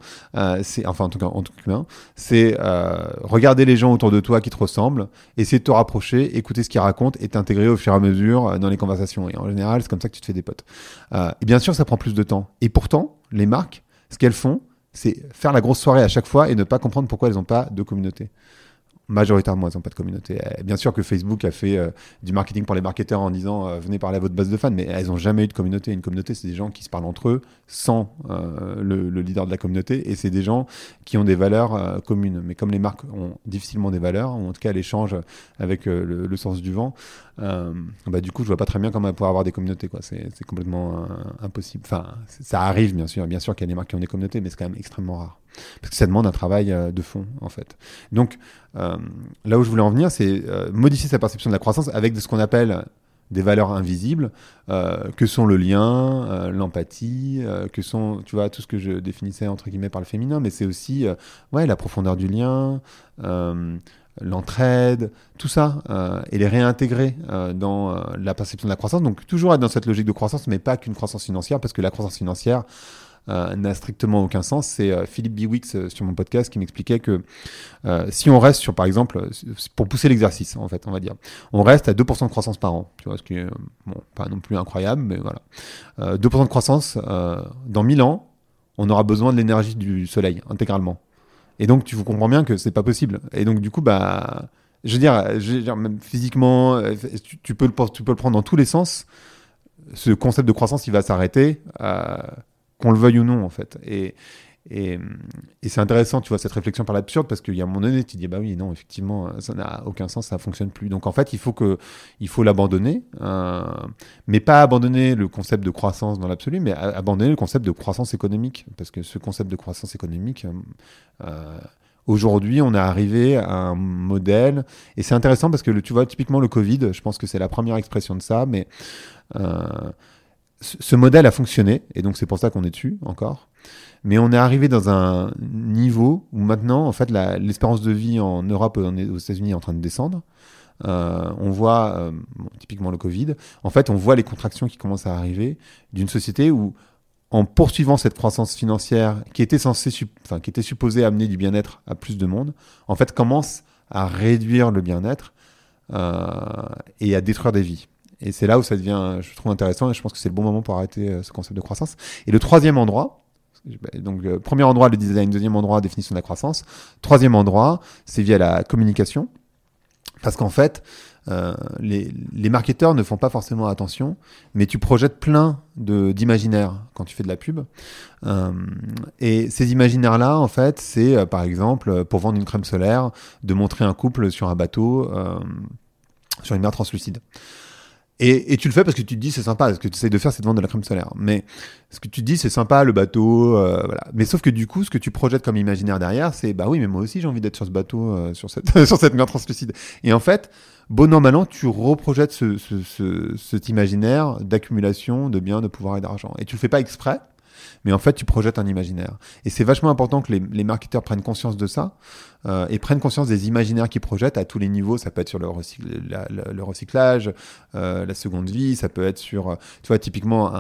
c'est regarder les gens autour de toi qui te ressemblent, essayer de te rapprocher, écouter ce qu'ils racontent et t'intégrer au fur et à mesure dans les conversations. Et en général, c'est comme ça que tu te fais des potes. Et bien sûr, ça prend plus de temps. Et pourtant, les marques, ce qu'elles font, c'est faire la grosse soirée à chaque fois et ne pas comprendre pourquoi elles n'ont pas de communauté. Majoritairement, elles n'ont pas de communauté. Bien sûr que Facebook a fait du marketing pour les marketeurs en disant « venez parler à votre base de fans », mais elles n'ont jamais eu de communauté. Une communauté, c'est des gens qui se parlent entre eux sans le leader de la communauté, et c'est des gens qui ont des valeurs communes. Mais comme les marques ont difficilement des valeurs, ou en tout cas l'échange avec le sens du vent, du coup, je ne vois pas très bien comment elles pourraient avoir des communautés, quoi. C'est complètement impossible. Enfin, ça arrive, bien sûr. Bien sûr qu'il y a des marques qui ont des communautés, mais c'est quand même extrêmement rare. Parce que ça demande un travail de fond, en fait. Donc, là où je voulais en venir, c'est modifier sa perception de la croissance avec ce qu'on appelle des valeurs invisibles, que sont le lien, l'empathie, que sont, tu vois, tout ce que je définissais entre guillemets par le féminin, mais c'est aussi la profondeur du lien, l'entraide, tout ça, et les réintégrer dans la perception de la croissance. Donc, toujours être dans cette logique de croissance, mais pas qu'une croissance financière, parce que la croissance financière n'a strictement aucun sens. C'est Philippe Biwix sur mon podcast qui m'expliquait que si on reste sur, par exemple, pour pousser l'exercice, en fait, on va dire, on reste à 2% de croissance par an, tu vois, ce qui est pas non plus incroyable, mais voilà. 2% de croissance, dans 1000 ans, on aura besoin de l'énergie du soleil intégralement. Et donc, tu comprends bien que c'est pas possible. Et donc, du coup, je veux dire même physiquement, tu peux le prendre dans tous les sens. Ce concept de croissance, il va s'arrêter. Qu'on le veuille ou non, en fait. Et c'est intéressant, tu vois, cette réflexion par l'absurde, parce qu'il y a un moment donné, tu te dis, bah oui, non, effectivement, ça n'a aucun sens, ça ne fonctionne plus. Donc, en fait, il faut l'abandonner, mais pas abandonner le concept de croissance dans l'absolu, mais abandonner le concept de croissance économique. Parce que ce concept de croissance économique... Aujourd'hui, on est arrivé à un modèle, et c'est intéressant parce que, tu vois, typiquement le Covid, je pense que c'est la première expression de ça, mais... Ce modèle a fonctionné, et donc c'est pour ça qu'on est dessus encore. Mais on est arrivé dans un niveau où maintenant, en fait, l'espérance de vie en Europe et aux États-Unis est en train de descendre. On voit, typiquement le Covid, en fait, on voit les contractions qui commencent à arriver d'une société où, en poursuivant cette croissance financière qui était supposée amener du bien-être à plus de monde, en fait, commence à réduire le bien-être et à détruire des vies. Et c'est là où ça devient, je trouve, intéressant, et je pense que c'est le bon moment pour arrêter ce concept de croissance. Et le troisième endroit, donc le premier endroit, le design, deuxième endroit, définition de la croissance. Troisième endroit, c'est via la communication. Parce qu'en fait, les marketeurs ne font pas forcément attention, mais tu projettes plein d'imaginaires quand tu fais de la pub. Et ces imaginaires-là, en fait, c'est, par exemple, pour vendre une crème solaire, de montrer un couple sur un bateau, sur une mer translucide. Et tu le fais parce que tu te dis c'est sympa, ce que tu essayes de faire c'est de vendre de la crème solaire, mais ce que tu te dis c'est sympa le bateau, voilà. Mais sauf que du coup ce que tu projettes comme imaginaire derrière c'est bah oui mais moi aussi j'ai envie d'être sur ce bateau, sur cette mer translucide. Et en fait bon an mal an tu reprojettes cet imaginaire d'accumulation de biens, de pouvoir et d'argent, et tu le fais pas exprès. Mais en fait, tu projettes un imaginaire. Et c'est vachement important que les marketeurs prennent conscience de ça et prennent conscience des imaginaires qu'ils projettent à tous les niveaux. Ça peut être sur le recyclage, la seconde vie, ça peut être sur... tu vois, typiquement,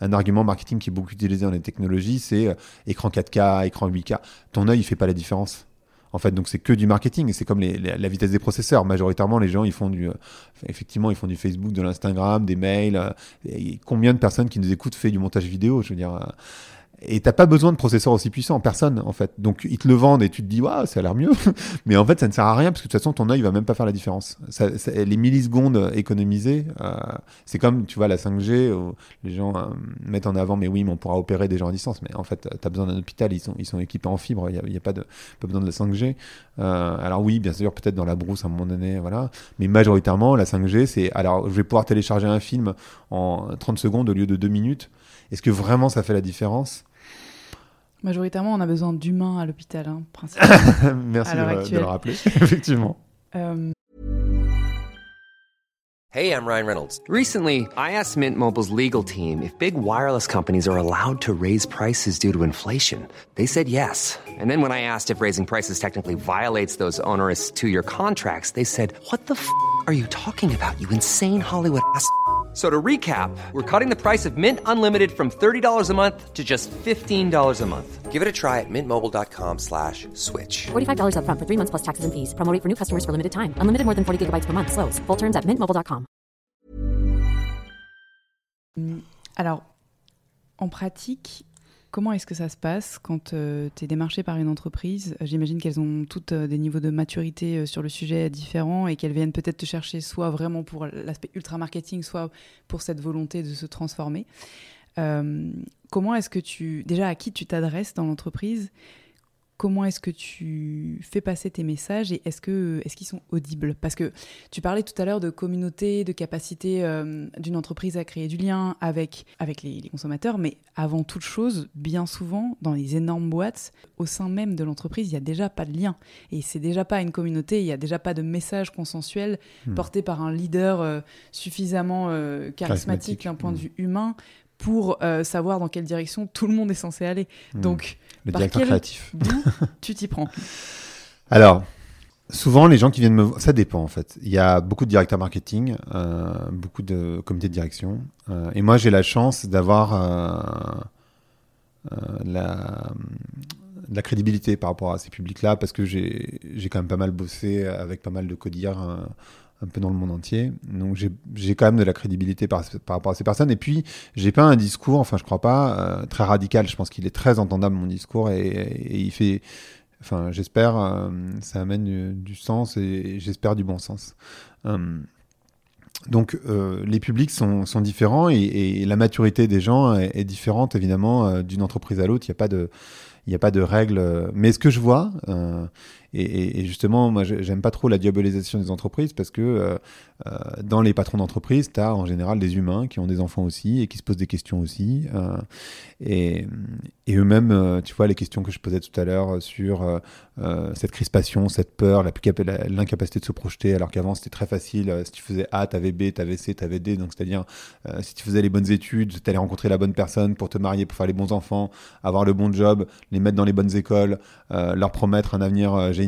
un argument marketing qui est beaucoup utilisé dans les technologies, c'est écran 4K, écran 8K. Ton œil, il ne fait pas la différence. En fait, donc c'est que du marketing, et c'est comme la vitesse des processeurs. Majoritairement, les gens, ils font du Facebook, de l'Instagram, des mails. Et combien de personnes qui nous écoutent fait du montage vidéo, je veux dire. Et t'as pas besoin de processeurs aussi puissants, personne, en fait. Donc ils te le vendent et tu te dis, waouh, ça a l'air mieux. Mais en fait, ça ne sert à rien parce que de toute façon, ton œil va même pas faire la différence. Les millisecondes économisées, c'est comme, tu vois, la 5G, où les gens mettent en avant, mais oui, mais on pourra opérer des gens à distance. Mais en fait, t'as besoin d'un hôpital, ils sont équipés en fibre, il y a pas besoin de la 5G. Alors oui, bien sûr, peut-être dans la brousse à un moment donné, voilà. Mais majoritairement, la 5G, alors je vais pouvoir télécharger un film en 30 secondes au lieu de 2 minutes. Est-ce que vraiment ça fait la différence ? Majoritairement, on a besoin d'humains à l'hôpital, hein, principalement. Merci de le rappeler, effectivement. Hey, I'm Ryan Reynolds. Recently, I asked Mint Mobile's legal team if big wireless companies are allowed to raise prices due to inflation. They said yes. And then when I asked if raising prices technically violates those onerous two-year contracts, they said, what the f*** are you talking about, you insane Hollywood ass f- So to recap, we're cutting the price of Mint Unlimited from $30 a month to just $15 a month. Give it a try at mintmobile.com/switch. $45 up front for 3 months plus taxes and fees. Promo rate for new customers for limited time. Unlimited more than 40 gigabytes per month. Slows full terms at mintmobile.com. Alors, en pratique, comment est-ce que ça se passe quand tu es démarché par une entreprise? J'imagine qu'elles ont toutes des niveaux de maturité sur le sujet différents et qu'elles viennent peut-être te chercher soit vraiment pour l'aspect ultra-marketing, soit pour cette volonté de se transformer. Comment est-ce que tu... Déjà, à qui tu t'adresses dans l'entreprise? Comment est-ce que tu fais passer tes messages et est-ce qu'ils sont audibles? Parce que tu parlais tout à l'heure de communauté, de capacité d'une entreprise à créer du lien avec les consommateurs, mais avant toute chose, bien souvent, dans les énormes boîtes, au sein même de l'entreprise, il n'y a déjà pas de lien. Et c'est déjà pas une communauté, il n'y a déjà pas de message consensuel porté par un leader suffisamment charismatique d'un point de vue humain pour savoir dans quelle direction tout le monde est censé aller. Donc, le directeur créatif. Tu t'y prends. Alors, souvent, les gens qui viennent me voir, ça dépend en fait. Il y a beaucoup de directeurs marketing, beaucoup de comités de direction. Et moi, j'ai la chance d'avoir de la crédibilité par rapport à ces publics-là, parce que j'ai quand même pas mal bossé avec pas mal de codires un peu dans le monde entier. Donc, j'ai quand même de la crédibilité par rapport à ces personnes. Et puis, j'ai pas un discours, enfin, je crois pas, très radical. Je pense qu'il est très entendable, mon discours, et il fait... Enfin, j'espère, ça amène du sens et j'espère du bon sens. Donc, les publics sont différents et la maturité des gens est différente, évidemment, d'une entreprise à l'autre. Il n'y a pas de règles. Mais ce que je vois, et justement, moi, j'aime pas trop la diabolisation des entreprises parce que dans les patrons d'entreprise, tu as en général des humains qui ont des enfants aussi et qui se posent des questions aussi. Et eux-mêmes, tu vois, les questions que je posais tout à l'heure sur cette crispation, cette peur, l'incapacité de se projeter, alors qu'avant, c'était très facile. Si tu faisais A, tu avais B, tu avais C, tu avais D. Donc, c'est-à-dire, si tu faisais les bonnes études, tu allais rencontrer la bonne personne pour te marier, pour faire les bons enfants, avoir le bon job, les mettre dans les bonnes écoles, leur promettre un avenir génial,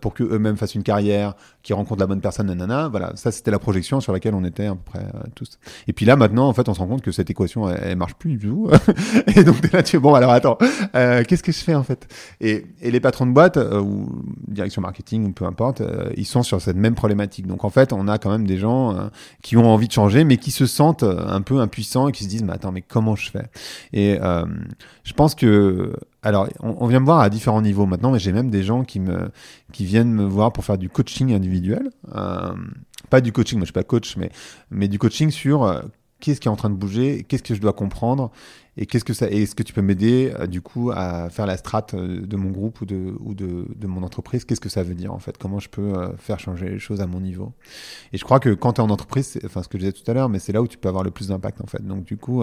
pour qu'eux-mêmes fassent une carrière, qu'ils rencontrent la bonne personne, nanana. Voilà, ça c'était la projection sur laquelle on était à peu près tous. Et puis là maintenant, en fait, on se rend compte que cette équation, elle marche plus du tout. Et donc t'es là, tu es bon, alors attends, qu'est-ce que je fais en fait? Et les patrons de boîte, ou direction marketing, ou peu importe, ils sont sur cette même problématique. Donc en fait, on a quand même des gens qui ont envie de changer, mais qui se sentent un peu impuissants et qui se disent, mais attends, mais comment je fais? Et je pense que... Alors, on vient me voir à différents niveaux maintenant, mais j'ai même des gens qui viennent me voir pour faire du coaching individuel. Pas du coaching, moi je ne suis pas coach, mais du coaching sur qu'est-ce qui est en train de bouger, qu'est-ce que je dois comprendre, et est-ce que tu peux m'aider du coup à faire la strate de mon groupe ou de mon entreprise? Qu'est-ce que ça veut dire en fait? Comment je peux faire changer les choses à mon niveau? Et je crois que quand tu es en entreprise, enfin ce que je disais tout à l'heure, mais c'est là où tu peux avoir le plus d'impact en fait. Donc du coup...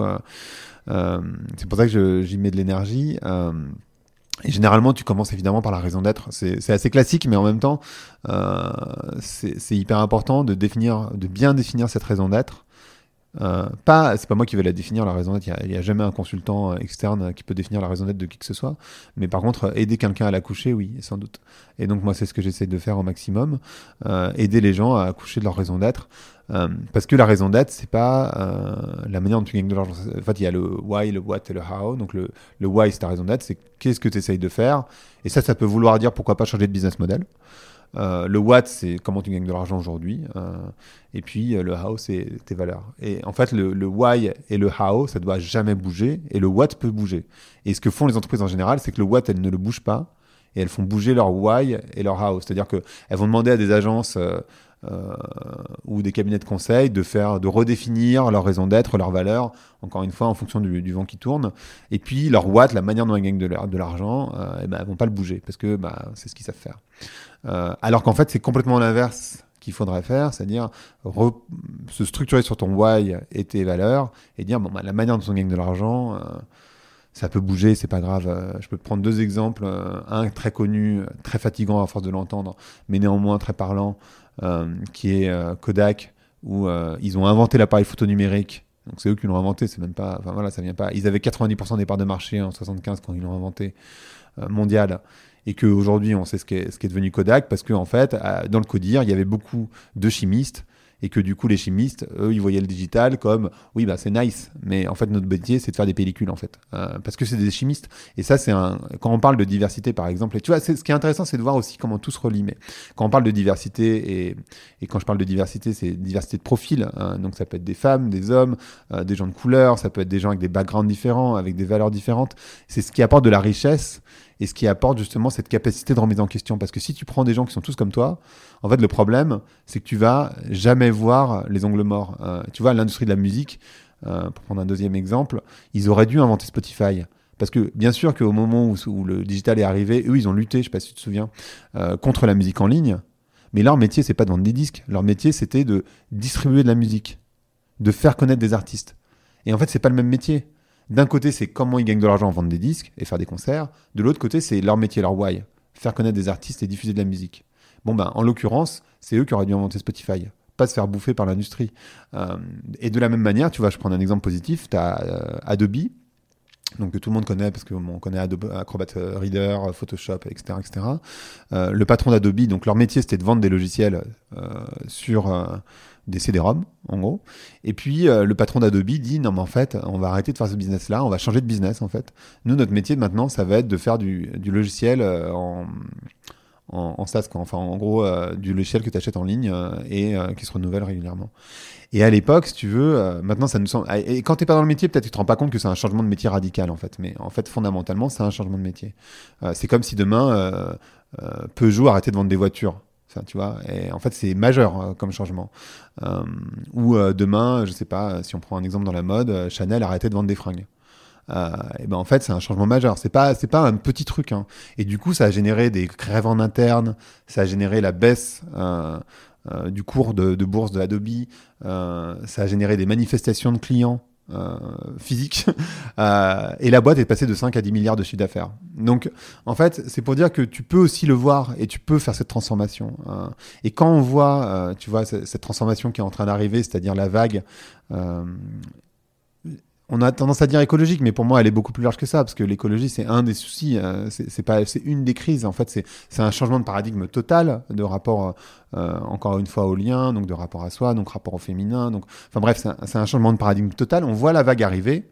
c'est pour ça que j'y mets de l'énergie. Et généralement, tu commences évidemment par la raison d'être. C'est assez classique, mais en même temps, c'est hyper important de bien définir cette raison d'être. C'est pas moi qui vais la définir, la raison d'être. Il n'y a jamais un consultant externe qui peut définir la raison d'être de qui que ce soit. Mais par contre, aider quelqu'un à la coucher, oui, sans doute. Et donc, moi, c'est ce que j'essaie de faire au maximum. Aider les gens à coucher de leur raison d'être. Parce que la raison d'être, c'est pas la manière dont tu gagnes de l'argent. En fait, il y a le why, le what et le how. Donc, le why, c'est ta raison d'être, c'est qu'est-ce que tu essayes de faire. Et ça peut vouloir dire pourquoi pas changer de business model. Le what, c'est comment tu gagnes de l'argent aujourd'hui. Et puis, le how, c'est tes valeurs. Et en fait, le why et le how, ça ne doit jamais bouger. Et le what peut bouger. Et ce que font les entreprises en général, c'est que le what, elles ne le bougent pas. Et elles font bouger leur why et leur how. C'est-à-dire qu'elles vont demander à des agences... ou des cabinets de conseil de redéfinir leur raison d'être, leurs valeurs, encore une fois en fonction du vent qui tourne, et puis leur what, la manière dont ils gagnent de l'argent, elles vont pas le bouger parce que c'est ce qu'ils savent faire, alors qu'en fait c'est complètement l'inverse qu'il faudrait faire, c'est-à-dire se structurer sur ton why et tes valeurs et dire la manière dont on gagne de l'argent, ça peut bouger, c'est pas grave. Je peux te prendre deux exemples. Un très connu, très fatigant à force de l'entendre, mais néanmoins très parlant, qui est Kodak, où ils ont inventé l'appareil photo numérique. Donc c'est eux qui l'ont inventé, c'est même pas. Enfin voilà, ça vient pas. Ils avaient 90% des parts de marché en 75 quand ils l'ont inventé mondial. Et qu'aujourd'hui, on sait ce qu'est devenu Kodak, parce qu'en fait, dans le CODIR, il y avait beaucoup de chimistes, et que du coup, les chimistes, eux, ils voyaient le digital comme « oui, bah, c'est nice, mais en fait, notre métier, c'est de faire des pellicules, en fait. » Parce que c'est des chimistes. Et ça, c'est quand on parle de diversité, par exemple, et tu vois, ce qui est intéressant, c'est de voir aussi comment tout se relie. Mais quand on parle de diversité, et quand je parle de diversité, c'est diversité de profil. Donc, ça peut être des femmes, des hommes, des gens de couleur, ça peut être des gens avec des backgrounds différents, avec des valeurs différentes. C'est ce qui apporte de la richesse, et ce qui apporte justement cette capacité de remise en question. Parce que si tu prends des gens qui sont tous comme toi, en fait, le problème, c'est que tu vas jamais voir les angles morts. Tu vois, l'industrie de la musique, pour prendre un deuxième exemple, ils auraient dû inventer Spotify. Parce que, bien sûr, qu'au moment où le digital est arrivé, eux, ils ont lutté, je ne sais pas si tu te souviens, contre la musique en ligne. Mais leur métier, ce n'est pas de vendre des disques. Leur métier, c'était de distribuer de la musique, de faire connaître des artistes. Et en fait, ce n'est pas le même métier. D'un côté, c'est comment ils gagnent de l'argent en vendant des disques et faire des concerts. De l'autre côté, c'est leur métier, leur why. Faire connaître des artistes et diffuser de la musique. Bon, ben, en l'occurrence, c'est eux qui auraient dû inventer Spotify. Pas se faire bouffer par l'industrie. Et de la même manière, tu vois, je prends un exemple positif. Tu as Adobe, donc que tout le monde connaît, parce qu'on connaît Adobe, Acrobat Reader, Photoshop, etc. etc. Le patron d'Adobe, donc leur métier, c'était de vendre des logiciels sur... des CD-ROM, en gros. Et puis, le patron d'Adobe dit « Non, mais en fait, on va arrêter de faire ce business-là, on va changer de business, en fait. Nous, notre métier, maintenant, ça va être de faire du logiciel en SaaS, quoi. Enfin, en gros, du logiciel que tu achètes en ligne et qui se renouvelle régulièrement. » Et à l'époque, si tu veux, maintenant, ça nous semble... Et quand t'es pas dans le métier, peut-être tu te rends pas compte que c'est un changement de métier radical, en fait. Mais en fait, fondamentalement, c'est un changement de métier. C'est comme si demain, Peugeot arrêtait de vendre des voitures. Enfin, tu vois, et en fait, c'est majeur comme changement. Ou demain, je sais pas, si on prend un exemple dans la mode, Chanel arrêtait de vendre des fringues. Et ben en fait, c'est un changement majeur. C'est pas un petit truc. Hein. Et du coup, ça a généré des grèves en interne. Ça a généré la baisse du cours de bourse de Adobe. Ça a généré des manifestations de clients. Physique et la boîte est passée de 5 à 10 milliards de chiffre d'affaires. Donc en fait, c'est pour dire que tu peux aussi le voir et tu peux faire cette transformation. Et quand on voit tu vois cette transformation qui est en train d'arriver, c'est-à-dire la vague, on a tendance à dire écologique, mais pour moi elle est beaucoup plus large que ça, parce que l'écologie c'est un des soucis, c'est une des crises. En fait, c'est un changement de paradigme total de rapport encore une fois au lien, donc de rapport à soi, donc rapport au féminin, donc enfin bref, c'est un changement de paradigme total. On voit la vague arriver.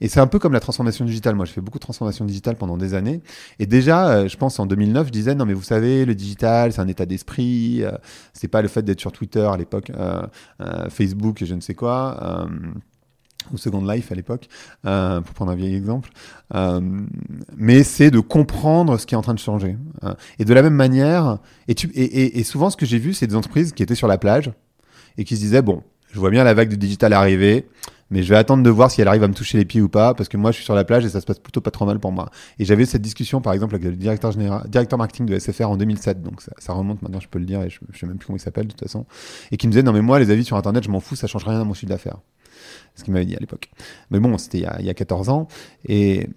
Et c'est un peu comme la transformation digitale. Moi, je fais beaucoup de transformation digitale pendant des années. Et déjà, je pense en 2009, je disais, non, mais vous savez, le digital, c'est un état d'esprit. C'est pas le fait d'être sur Twitter à l'époque, Facebook et je ne sais quoi. Ou Second Life à l'époque, pour prendre un vieil exemple. Mais c'est de comprendre ce qui est en train de changer. Et de la même manière, et souvent ce que j'ai vu, c'est des entreprises qui étaient sur la plage et qui se disaient « Bon, je vois bien la vague du digital arriver, mais je vais attendre de voir si elle arrive à me toucher les pieds ou pas, parce que moi, je suis sur la plage et ça se passe plutôt pas trop mal pour moi. » Et j'avais cette discussion, par exemple, avec le directeur marketing de SFR en 2007, donc ça remonte maintenant, je peux le dire, et je sais même plus comment il s'appelle de toute façon, et qui me disait « Non mais moi, les avis sur Internet, je m'en fous, ça change rien à mon chiffre d'affaires. » Ce qu'il m'avait dit à l'époque. Mais bon, c'était il y a 14 ans. Et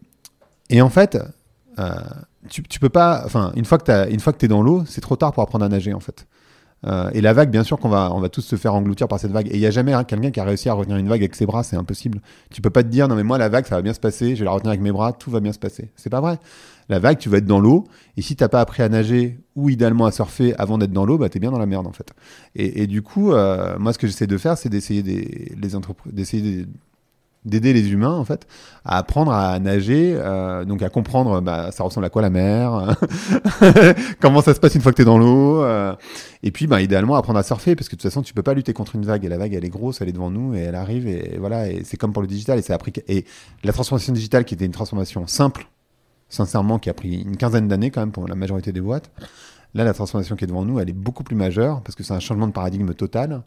en fait, tu peux pas... Enfin, une fois que t'es dans l'eau, c'est trop tard pour apprendre à nager, en fait. Et la vague, bien sûr qu'on va tous se faire engloutir par cette vague. Et il n'y a jamais quelqu'un qui a réussi à retenir une vague avec ses bras, c'est impossible. Tu peux pas te dire, non mais moi, la vague, ça va bien se passer, je vais la retenir avec mes bras, tout va bien se passer. C'est pas vrai. La vague, tu vas être dans l'eau, et si t'as pas appris à nager ou idéalement à surfer avant d'être dans l'eau, bah t'es bien dans la merde en fait. Et du coup, moi ce que j'essaie de faire, c'est d'aider les humains en fait à apprendre à nager, donc à comprendre bah, ça ressemble à quoi la mer, comment ça se passe une fois que t'es dans l'eau, et puis bah, idéalement apprendre à surfer, parce que de toute façon tu peux pas lutter contre une vague, et la vague elle est grosse, elle est devant nous et elle arrive, et voilà, et c'est comme pour le digital. Et la transformation digitale qui était une transformation simple, sincèrement, qui a pris une quinzaine d'années quand même pour la majorité des boîtes, là la transformation qui est devant nous elle est beaucoup plus majeure, parce que c'est un changement de paradigme total.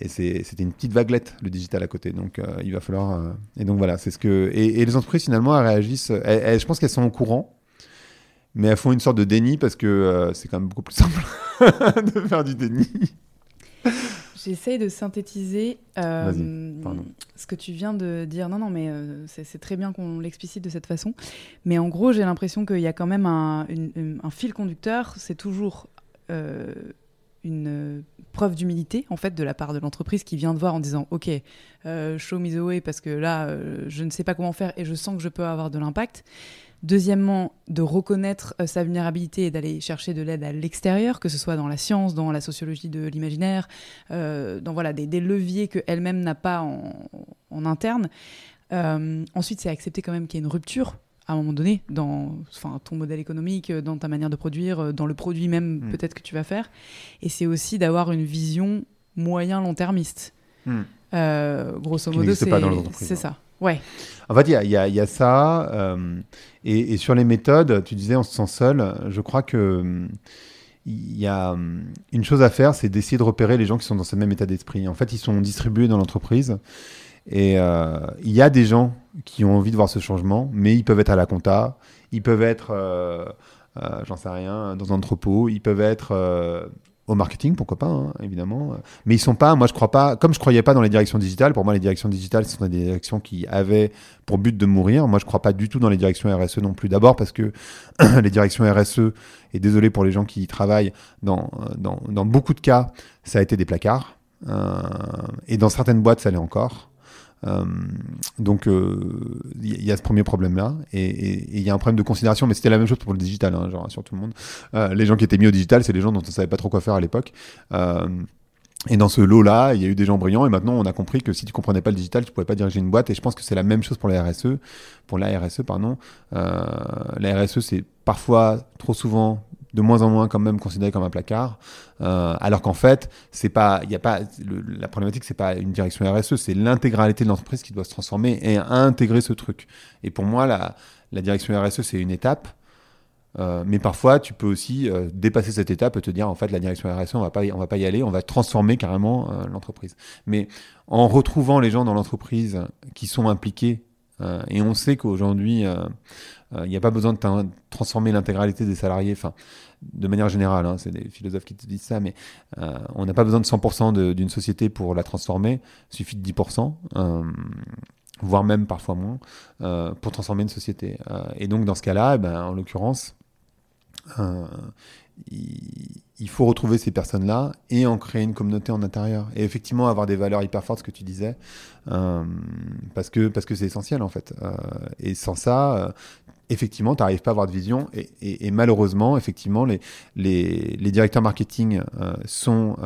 Et c'était une petite vaguelette, le digital à côté. Donc, il va falloir... Et donc, voilà, c'est ce que... Et les entreprises, finalement, elles réagissent... Elles, je pense qu'elles sont au courant, mais elles font une sorte de déni, parce que c'est quand même beaucoup plus simple de faire du déni. J'essaye de synthétiser ce que tu viens de dire. Non, mais c'est très bien qu'on l'explicite de cette façon. Mais en gros, j'ai l'impression qu'il y a quand même un fil conducteur. C'est toujours... une preuve d'humilité en fait de la part de l'entreprise qui vient de voir en disant ok, show me the way parce que là je ne sais pas comment faire et je sens que je peux avoir de l'impact. Deuxièmement, de reconnaître sa vulnérabilité et d'aller chercher de l'aide à l'extérieur, que ce soit dans la science, dans la sociologie de l'imaginaire, dans voilà, des leviers qu'elle-même n'a pas en interne. Ensuite, c'est accepter quand même qu'il y ait une rupture à un moment donné dans ton modèle économique, dans ta manière de produire, dans le produit même peut-être que tu vas faire. Et c'est aussi d'avoir une vision moyen-long-termiste. Grosso modo, c'est ça. Ouais. En fait, il y a ça. Et sur les méthodes, tu disais, on se sent seul. Je crois que il y a une chose à faire, c'est d'essayer de repérer les gens qui sont dans ce même état d'esprit. En fait, ils sont distribués dans l'entreprise. Et il y a des gens qui ont envie de voir ce changement, mais ils peuvent être à la compta, ils peuvent être, j'en sais rien, dans un entrepôt, ils peuvent être... au marketing, pourquoi pas, hein, évidemment. Mais ils sont pas, moi je crois pas, comme je croyais pas dans les directions digitales, pour moi les directions digitales ce sont des directions qui avaient pour but de mourir. Moi je crois pas du tout dans les directions RSE non plus. D'abord parce que les directions RSE, et désolé pour les gens qui y travaillent, dans beaucoup de cas, ça a été des placards. Et dans certaines boîtes, ça l'est encore. Donc il y a ce premier problème là et il y a un problème de considération, mais c'était la même chose pour le digital, hein, genre sur tout le monde, les gens qui étaient mis au digital, c'est les gens dont on savait pas trop quoi faire à l'époque, et dans ce lot là il y a eu des gens brillants et maintenant on a compris que si tu comprenais pas le digital tu pouvais pas diriger une boîte. Et je pense que c'est la même chose pour la RSE, la RSE c'est parfois trop souvent de moins en moins quand même considéré comme un placard, alors qu'en fait c'est pas, il y a pas la problématique, c'est pas une direction RSE, c'est l'intégralité de l'entreprise qui doit se transformer et intégrer ce truc. Et pour moi la direction RSE c'est une étape, mais parfois tu peux aussi dépasser cette étape et te dire en fait la direction RSE on va pas y aller, on va transformer carrément l'entreprise. Mais en retrouvant les gens dans l'entreprise qui sont impliqués, et on sait qu'aujourd'hui il n'y a pas besoin de transformer l'intégralité des salariés, enfin, de manière générale, hein, c'est des philosophes qui te disent ça, mais on n'a pas besoin de 100% d'une société pour la transformer, il suffit de 10%, voire même parfois moins, pour transformer une société. Et donc dans ce cas-là, en l'occurrence, il faut retrouver ces personnes-là et en créer une communauté en intérieur. Et effectivement, avoir des valeurs hyper fortes, ce que tu disais, parce que c'est essentiel en fait. Et sans ça... effectivement, tu n'arrives pas à avoir de vision et malheureusement, effectivement, les directeurs marketing sont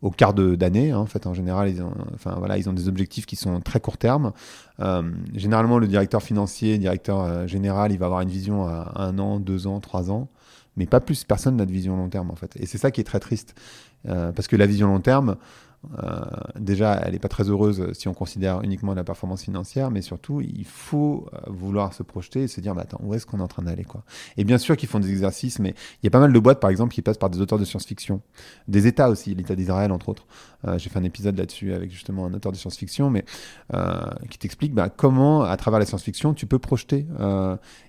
au quart d'année. Hein, en fait, en général, ils ont des objectifs qui sont très court terme. Généralement, le directeur financier, directeur général, il va avoir une vision à 1 an, 2 ans, 3 ans, mais pas plus. Personne n'a de vision long terme, en fait. Et c'est ça qui est très triste, parce que la vision long terme, déjà elle n'est pas très heureuse si on considère uniquement la performance financière, mais surtout il faut vouloir se projeter et se dire attends, où est-ce qu'on est en train d'aller, quoi. Et bien sûr qu'ils font des exercices, mais il y a pas mal de boîtes par exemple qui passent par des auteurs de science-fiction, des états aussi, l'état d'Israël entre autres, j'ai fait un épisode là-dessus avec justement un auteur de science-fiction, mais qui t'explique comment à travers la science-fiction tu peux projeter,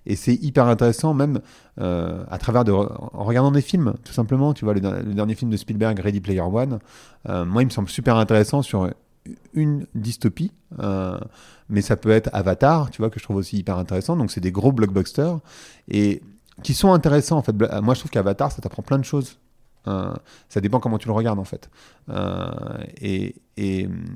et c'est hyper intéressant, même à travers en regardant des films tout simplement. Tu vois le dernier film de Spielberg, Ready Player One, moi il me semble super intéressant sur une dystopie, mais ça peut être Avatar, tu vois, que je trouve aussi hyper intéressant. Donc c'est des gros blockbusters et qui sont intéressants en fait. Moi je trouve qu'Avatar ça t'apprend plein de choses, ça dépend comment tu le regardes en fait, et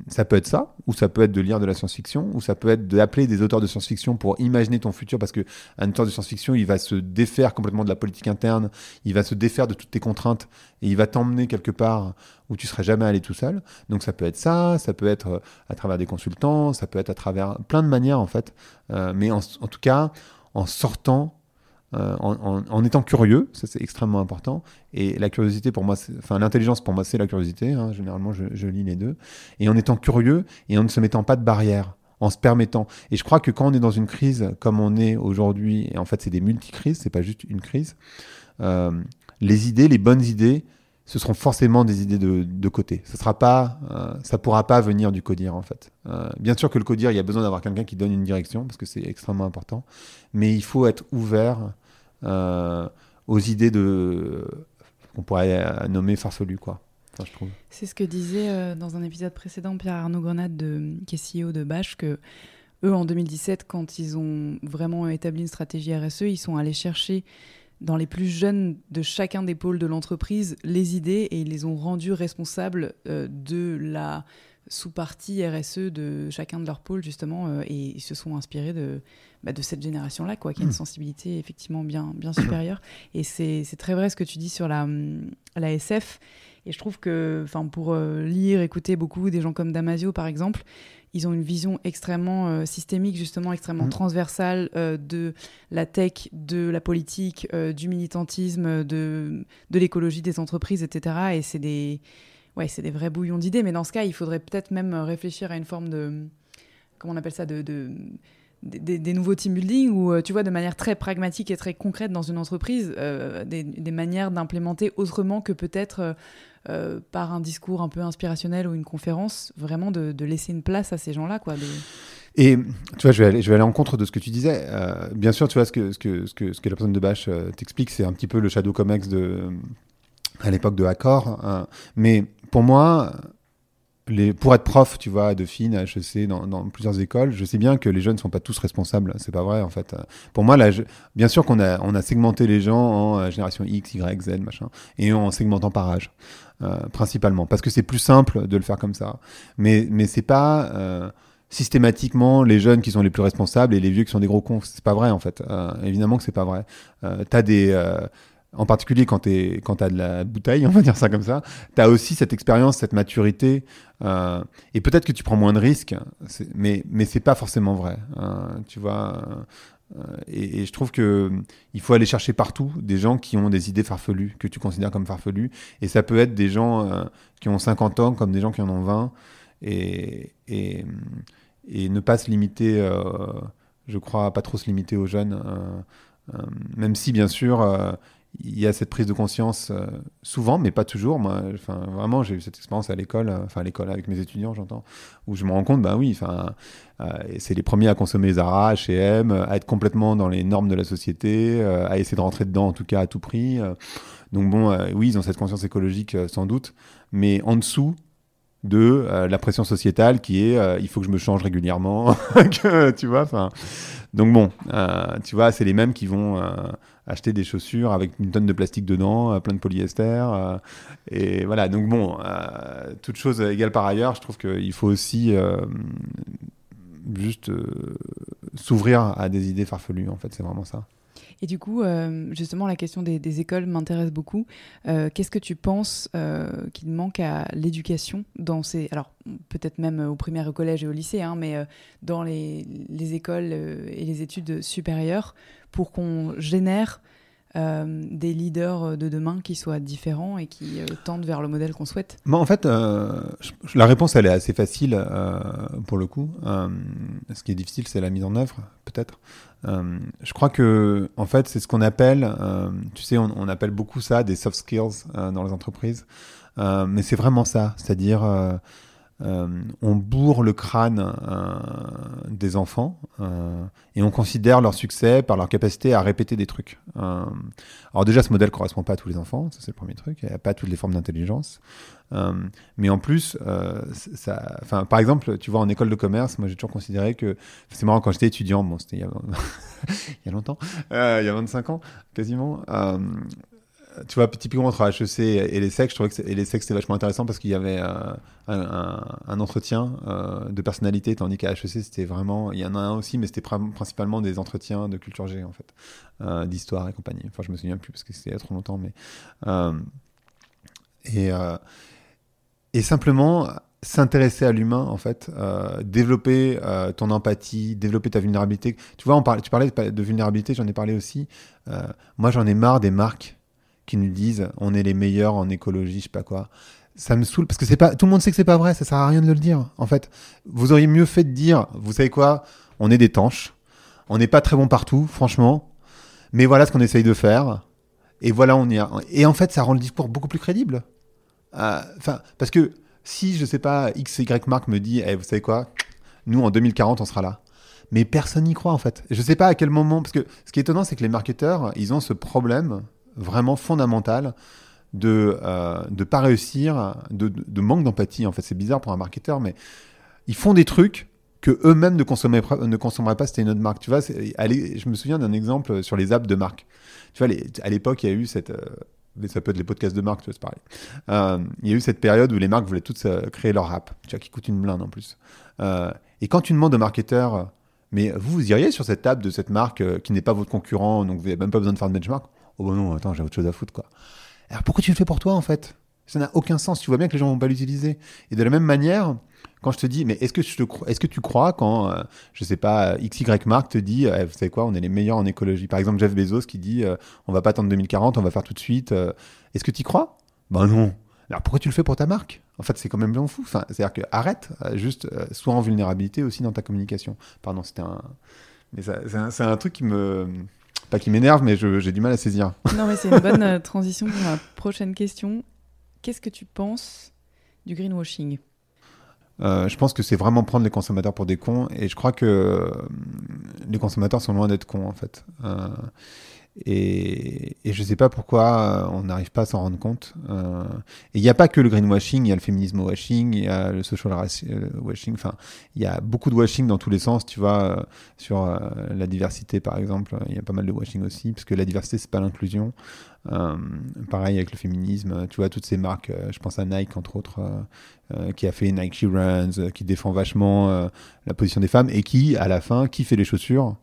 ça peut être ça, ou ça peut être de lire de la science-fiction, ou ça peut être d'appeler des auteurs de science-fiction pour imaginer ton futur, parce qu'un auteur de science-fiction il va se défaire complètement de la politique interne, il va se défaire de toutes tes contraintes et il va t'emmener quelque part où tu ne serais jamais allé tout seul. Donc ça peut être ça peut être à travers des consultants, ça peut être à travers plein de manières en fait, mais en tout cas en sortant, en étant curieux, ça c'est extrêmement important. Et la curiosité pour moi, l'intelligence pour moi c'est la curiosité, hein, généralement je lis les deux. Et en étant curieux et en ne se mettant pas de barrières, en se permettant. Et je crois que quand on est dans une crise comme on est aujourd'hui, et en fait c'est des multi-crises, c'est pas juste une crise, les bonnes idées, ce seront forcément des idées de côté. Ça pourra pas venir du codir en fait. Bien sûr que le codir, il y a besoin d'avoir quelqu'un qui donne une direction parce que c'est extrêmement important. Mais il faut être ouvert aux idées qu'on pourrait nommer farfelues, quoi. Enfin, je trouve. C'est ce que disait dans un épisode précédent Pierre Arnaud Grenade, qui est CEO de Bache, que eux en 2017, quand ils ont vraiment établi une stratégie RSE, ils sont allés chercher dans les plus jeunes de chacun des pôles de l'entreprise les idées et ils les ont rendus responsables de la sous-partie RSE de chacun de leurs pôles, justement, et ils se sont inspirés de cette génération-là, quoi, qui a une sensibilité effectivement bien supérieure. Et c'est très vrai ce que tu dis sur la SF. Et je trouve que, pour lire, écouter beaucoup des gens comme Damasio, par exemple, ils ont une vision extrêmement systémique, justement, extrêmement transversale de la tech, de la politique, du militantisme, de l'écologie des entreprises, etc. Et c'est des vrais bouillons d'idées. Mais dans ce cas, il faudrait peut-être même réfléchir à une forme de... Comment on appelle ça ? Des nouveaux team building où, tu vois, de manière très pragmatique et très concrète dans une entreprise, des manières d'implémenter autrement que peut-être par un discours un peu inspirationnel ou une conférence, vraiment de laisser une place à ces gens-là, quoi. Et tu vois, je vais aller en contre de ce que tu disais. Bien sûr, tu vois, ce que la personne de Bache t'explique, c'est un petit peu le shadow comex à l'époque de Accor. Mais pour moi... Pour être prof, tu vois, à Dauphine, à HEC, dans plusieurs écoles, je sais bien que les jeunes ne sont pas tous responsables. C'est pas vrai, en fait. Pour moi, là, bien sûr qu'on a segmenté les gens en génération X, Y, Z, machin, et en segmentant par âge, principalement, parce que c'est plus simple de le faire comme ça. Mais c'est pas systématiquement les jeunes qui sont les plus responsables et les vieux qui sont des gros cons. C'est pas vrai, en fait. Évidemment que c'est pas vrai. T'as des... En particulier quand t'as de la bouteille, on va dire ça comme ça, t'as aussi cette expérience, cette maturité, et peut-être que tu prends moins de risques, mais c'est pas forcément vrai, tu vois. Et je trouve que il faut aller chercher partout des gens qui ont des idées farfelues, que tu considères comme farfelues, et ça peut être des gens qui ont 50 ans comme des gens qui en ont 20, et ne pas se limiter, je crois, pas trop se limiter aux jeunes, même si bien sûr il y a cette prise de conscience souvent, mais pas toujours. Moi, vraiment, j'ai eu cette expérience à l'école, avec mes étudiants, j'entends, où je me rends compte, c'est les premiers à consommer les Zara, H&M, à être complètement dans les normes de la société, à essayer de rentrer dedans, en tout cas à tout prix. Donc bon, oui, ils ont cette conscience écologique sans doute, mais en dessous de la pression sociétale qui est il faut que je me change régulièrement, que, tu vois. Donc bon, tu vois, c'est les mêmes qui vont acheter des chaussures avec une tonne de plastique dedans, plein de polyester, et voilà. Donc bon, toute chose égale par ailleurs, je trouve qu'il faut aussi juste s'ouvrir à des idées farfelues, en fait, c'est vraiment ça. Et du coup, justement, la question des écoles m'intéresse beaucoup. Qu'est-ce que tu penses qu'il manque à l'éducation dans ces... Alors, peut-être même au primaire, au collège et au lycée, hein, mais dans les écoles et les études supérieures, pour qu'on génère des leaders de demain qui soient différents et qui tendent vers le modèle qu'on souhaite? En fait, la réponse, elle est assez facile pour le coup. Ce qui est difficile, c'est la mise en œuvre, peut-être. Je crois que, en fait, c'est ce qu'on appelle, tu sais, on appelle beaucoup ça des soft skills dans les entreprises, mais c'est vraiment ça, c'est-à-dire on bourre le crâne des enfants et on considère leur succès par leur capacité à répéter des trucs. Alors déjà, ce modèle ne correspond pas à tous les enfants, ça c'est le premier truc, il n'y a pas toutes les formes d'intelligence. Mais en plus, par exemple, tu vois, en école de commerce, moi j'ai toujours considéré que, c'est marrant, quand j'étais étudiant, bon, c'était il y a longtemps, il y a 25 ans quasiment, tu vois, typiquement entre HEC et l'ESSEC, je trouvais que l'ESSEC c'était vachement intéressant parce qu'il y avait un entretien de personnalité, tandis qu'à HEC c'était vraiment, il y en a un aussi, mais c'était principalement des entretiens de culture G, en fait, d'histoire et compagnie. Enfin, je me souviens plus parce que c'était il y a trop longtemps, mais et simplement s'intéresser à l'humain, en fait, développer ton empathie, développer ta vulnérabilité. Tu vois, tu parlais de vulnérabilité, j'en ai parlé aussi. Moi, j'en ai marre des marques qui nous disent on est les meilleurs en écologie, je sais pas quoi. Ça me saoule parce que c'est pas, tout le monde sait que c'est pas vrai, ça sert à rien de le dire, en fait. Vous auriez mieux fait de dire, vous savez quoi, on est des tanches, on n'est pas très bon partout, franchement, mais voilà ce qu'on essaye de faire, et voilà, on y a. Et en fait, ça rend le discours beaucoup plus crédible. Parce que si, je sais pas, X, Y marque me dit vous savez quoi, nous en 2040 on sera là, mais personne n'y croit, en fait. Je sais pas à quel moment, parce que ce qui est étonnant, c'est que les marketeurs, ils ont ce problème vraiment fondamental de pas réussir, de manque d'empathie, en fait. C'est bizarre pour un marketeur, mais ils font des trucs que eux-mêmes ne consommeraient pas si c'était une autre marque. Tu vois, je me souviens d'un exemple sur les apps de marque. Tu vois, à l'époque, il y a eu cette... ça peut être les podcasts de marque, tu vois, c'est pareil. Il y a eu cette période où les marques voulaient toutes créer leur app, tu vois, qui coûte une blinde en plus. Et quand tu demandes aux marketeurs, mais vous iriez sur cette app de cette marque qui n'est pas votre concurrent, donc vous n'avez même pas besoin de faire de benchmark. Oh ben non, attends, j'ai autre chose à foutre, quoi. Alors pourquoi tu le fais pour toi, en fait ? Ça n'a aucun sens, tu vois bien que les gens ne vont pas l'utiliser. Et de la même manière, quand je te dis, mais est-ce que tu crois quand, je ne sais pas, XY Mark te dit, vous savez quoi, on est les meilleurs en écologie. Par exemple, Jeff Bezos qui dit, on ne va pas attendre 2040, on va faire tout de suite. Est-ce que tu y crois ? Ben non. Alors pourquoi tu le fais pour ta marque ? En fait, c'est quand même bien fou. Enfin, c'est-à-dire que arrête, juste, sois en vulnérabilité aussi dans ta communication. Pardon, c'était un... Mais ça, c'est un truc qui me... Pas qui m'énerve, mais j'ai du mal à saisir. Non, mais c'est une bonne transition pour ma prochaine question. Qu'est-ce que tu penses du greenwashing ? Je pense que c'est vraiment prendre les consommateurs pour des cons, et je crois que les consommateurs sont loin d'être cons, en fait. Et je ne sais pas pourquoi on n'arrive pas à s'en rendre compte. Et il n'y a pas que le greenwashing, il y a le féminisme washing, il y a le social washing, enfin, il y a beaucoup de washing dans tous les sens, tu vois, sur la diversité, par exemple, il y a pas mal de washing aussi, parce que la diversité, ce n'est pas l'inclusion. Pareil avec le féminisme, tu vois, toutes ces marques, je pense à Nike, entre autres, qui a fait Nike She Runs, qui défend vachement la position des femmes, et qui, à la fin, qui fait les chaussures ?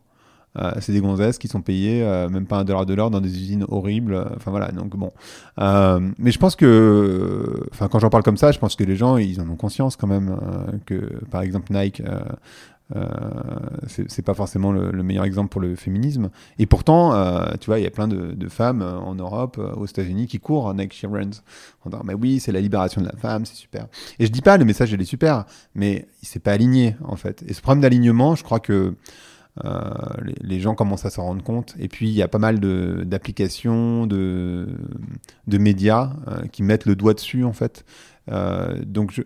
C'est des gonzesses qui sont payées même pas $1 de l'heure dans des usines horribles. Enfin voilà, donc bon. Mais je pense que, enfin quand j'en parle comme ça, je pense que les gens ils en ont conscience quand même que par exemple Nike, c'est pas forcément le meilleur exemple pour le féminisme. Et pourtant, tu vois, il y a plein de femmes en Europe, aux États-Unis qui courent Nike She Runs. On dit mais oui, c'est la libération de la femme, c'est super. Et je dis pas le message il est super, mais il s'est pas aligné en fait. Et ce problème d'alignement, je crois que les gens commencent à s'en rendre compte. Et puis, il y a pas mal d'applications, de médias qui mettent le doigt dessus, en fait. Donc,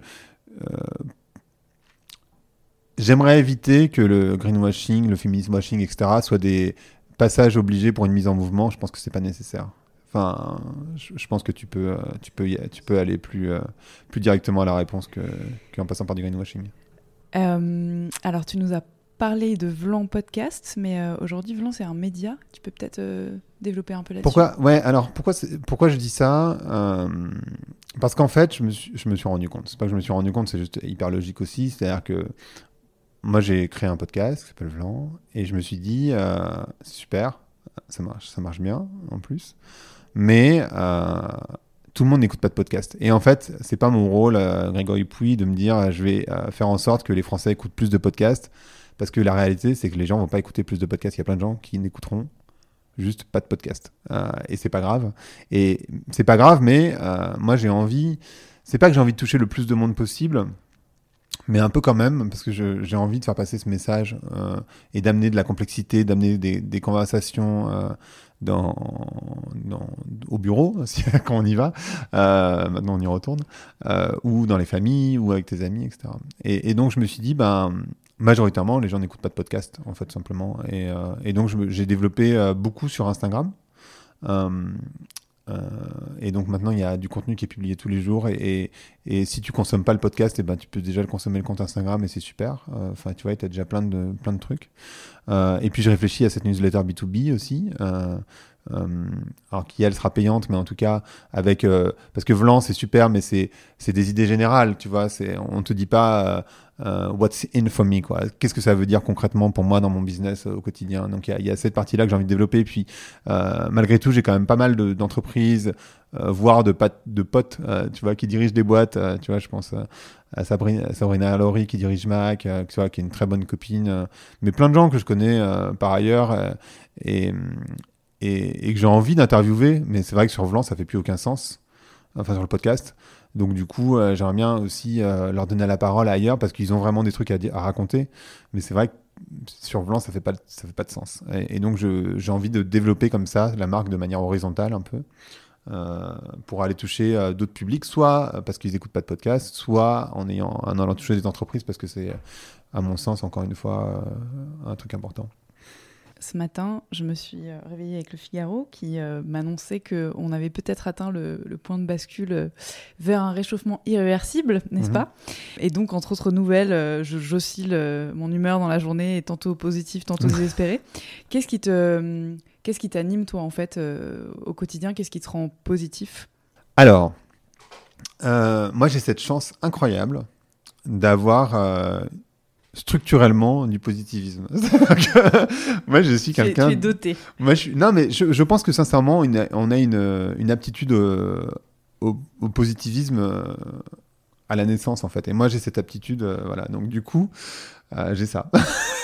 j'aimerais éviter que le greenwashing, le féminisme washing, etc., soient des passages obligés pour une mise en mouvement. Je pense que ce n'est pas nécessaire. Enfin, je pense que tu peux aller plus directement à la réponse qu'en passant par du greenwashing. Alors, tu nous as parler de VLAN podcast, mais aujourd'hui VLAN c'est un média. Tu peux peut-être développer un peu là-dessus. Pourquoi je dis ça parce qu'en fait je me suis rendu compte. C'est pas que je me suis rendu compte, c'est juste hyper logique aussi. C'est-à-dire que moi j'ai créé un podcast qui s'appelle VLAN et je me suis dit super, ça marche bien en plus, mais tout le monde n'écoute pas de podcast. Et en fait, c'est pas mon rôle, Grégory Pouy, de me dire je vais faire en sorte que les Français écoutent plus de podcasts. Parce que la réalité, c'est que les gens vont pas écouter plus de podcasts. Il y a plein de gens qui n'écouteront juste pas de podcasts. Et c'est pas grave. Et c'est pas grave, mais moi, j'ai envie... C'est pas que j'ai envie de toucher le plus de monde possible, mais un peu quand même, parce que j'ai envie de faire passer ce message et d'amener de la complexité, d'amener des conversations... au bureau, quand on y va, maintenant on y retourne, ou dans les familles, ou avec tes amis, etc. Et donc je me suis dit, majoritairement, les gens n'écoutent pas de podcast, en fait, simplement. Et donc j'ai développé beaucoup sur Instagram. Et donc maintenant, il y a du contenu qui est publié tous les jours. Et si tu ne consommes pas le podcast, et ben, tu peux déjà le consommer le compte Instagram et c'est super. Enfin, tu vois, tu as déjà plein de trucs. Et puis, je réfléchis à cette newsletter B2B aussi. Alors qui elle sera payante, mais en tout cas avec parce que VLAN c'est super, mais c'est des idées générales, tu vois. On te dit pas what's in for me, quoi. Qu'est-ce que ça veut dire concrètement pour moi dans mon business au quotidien. Donc il y a cette partie là que j'ai envie de développer. Et puis malgré tout, j'ai quand même pas mal d'entreprises, voire de potes, tu vois, qui dirigent des boîtes. Tu vois, je pense à Sabrina Lory qui dirige Mac, tu vois, qui est une très bonne copine, mais plein de gens que je connais par ailleurs et que j'ai envie d'interviewer, mais c'est vrai que sur VLAN, ça fait plus aucun sens, enfin sur le podcast. Donc du coup, j'aimerais bien aussi leur donner la parole ailleurs, parce qu'ils ont vraiment des trucs à raconter, mais c'est vrai que sur VLAN, ça fait pas de sens. Et donc j'ai envie de développer comme ça la marque de manière horizontale un peu, pour aller toucher d'autres publics, soit parce qu'ils n'écoutent pas de podcast, soit en allant toucher des entreprises, parce que c'est, à mon sens, encore une fois, un truc important. ce matin, je me suis réveillée avec le Figaro qui m'annonçait qu'on avait peut-être atteint le point de bascule vers un réchauffement irréversible, n'est-ce pas ? Et donc, entre autres nouvelles, j'oscille mon humeur dans la journée, et tantôt positive, tantôt désespérée. Qu'est-ce qui t'anime, toi, en fait, au quotidien ? Qu'est-ce qui te rend positif ? Alors, moi, j'ai cette chance incroyable d'avoir... structurellement du positivisme. Moi, je suis quelqu'un... Tu es doté. Moi, non, mais je pense que sincèrement, on a une aptitude au positivisme à la naissance, en fait. Et moi, j'ai cette aptitude, voilà. Donc, du coup, j'ai ça.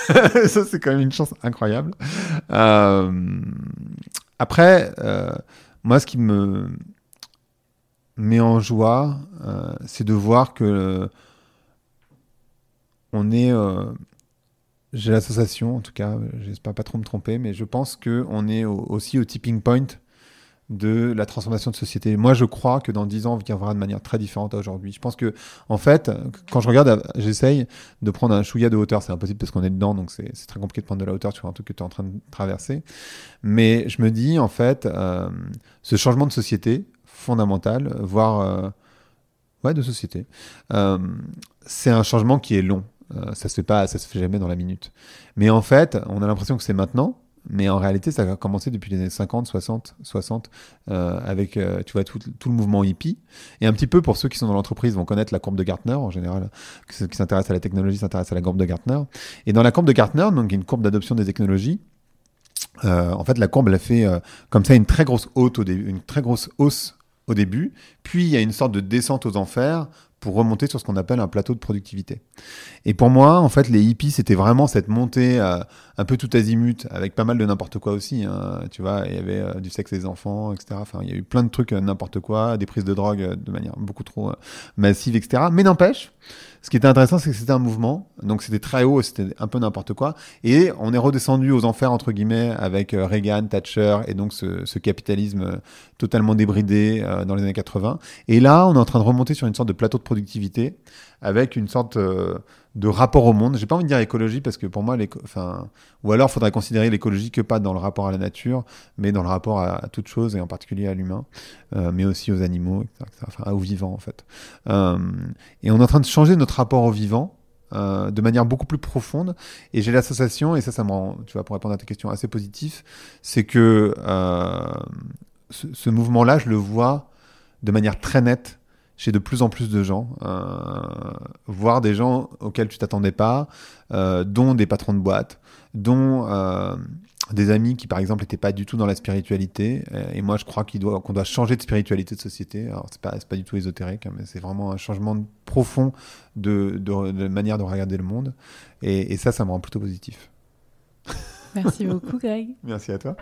Ça, c'est quand même une chance incroyable. Après, moi, ce qui me met en joie, c'est de voir que... j'ai l'association, en tout cas, j'espère pas trop me tromper, mais je pense qu'on est aussi au tipping point de la transformation de société. Moi, je crois que dans 10 ans, on vivra de manière très différente à aujourd'hui. Je pense que, en fait, quand je regarde, j'essaye de prendre un chouïa de hauteur. C'est impossible parce qu'on est dedans, donc c'est très compliqué de prendre de la hauteur sur un truc que tu es en train de traverser. Mais je me dis, en fait, ce changement de société fondamental, voire de société, c'est un changement qui est long. Ça se fait jamais dans la minute. Mais en fait, on a l'impression que c'est maintenant, mais en réalité, ça a commencé depuis les années 50, 60, avec, tu vois, tout le mouvement hippie. Et un petit peu, pour ceux qui sont dans l'entreprise, vont connaître la courbe de Gartner, en général. Ceux qui s'intéressent à la technologie s'intéressent à la courbe de Gartner. Et dans la courbe de Gartner, donc, il y a une courbe d'adoption des technologies. En fait, la courbe, elle a fait, comme ça, une très grosse hausse au début. Puis, il y a une sorte de descente aux enfers pour remonter sur ce qu'on appelle un plateau de productivité. Et pour moi, en fait, les hippies, c'était vraiment cette montée un peu tout azimut, avec pas mal de n'importe quoi aussi, hein, tu vois, il y avait du sexe des enfants, etc. Enfin, il y a eu plein de trucs n'importe quoi, des prises de drogue de manière beaucoup trop massive, etc. Mais n'empêche, ce qui était intéressant, c'est que c'était un mouvement, donc c'était très haut, c'était un peu n'importe quoi, et on est redescendu aux enfers, entre guillemets, avec Reagan, Thatcher, et donc ce capitalisme totalement débridé dans les années 80. Et là, on est en train de remonter sur une sorte de plateau de productivité, avec une sorte de rapport au monde. J'ai pas envie de dire écologie parce que pour moi, ou alors faudrait considérer l'écologie que pas dans le rapport à la nature, mais dans le rapport à toute chose et en particulier à l'humain, mais aussi aux animaux, etc., enfin aux vivants en fait. Et on est en train de changer notre rapport aux vivants de manière beaucoup plus profonde. Et j'ai l'association, et ça me rend, tu vois, pour répondre à ta question, assez positif, c'est que ce mouvement-là, je le vois de manière très nette chez de plus en plus de gens, voire des gens auxquels tu t'attendais pas, dont des patrons de boîtes, dont des amis qui, par exemple, n'étaient pas du tout dans la spiritualité. Et moi, je crois qu'on doit changer de spiritualité de société. Alors, c'est pas du tout ésotérique, hein, mais c'est vraiment un changement profond de manière de regarder le monde. Et ça me rend plutôt positif. Merci beaucoup, Greg. Merci à toi.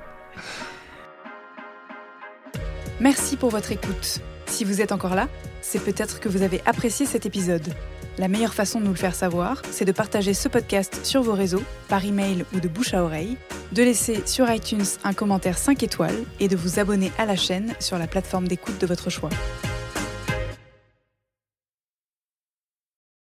Merci pour votre écoute. Si vous êtes encore là, c'est peut-être que vous avez apprécié cet épisode. La meilleure façon de nous le faire savoir, c'est de partager ce podcast sur vos réseaux, par email ou de bouche à oreille, de laisser sur iTunes un commentaire 5 étoiles et de vous abonner à la chaîne sur la plateforme d'écoute de votre choix.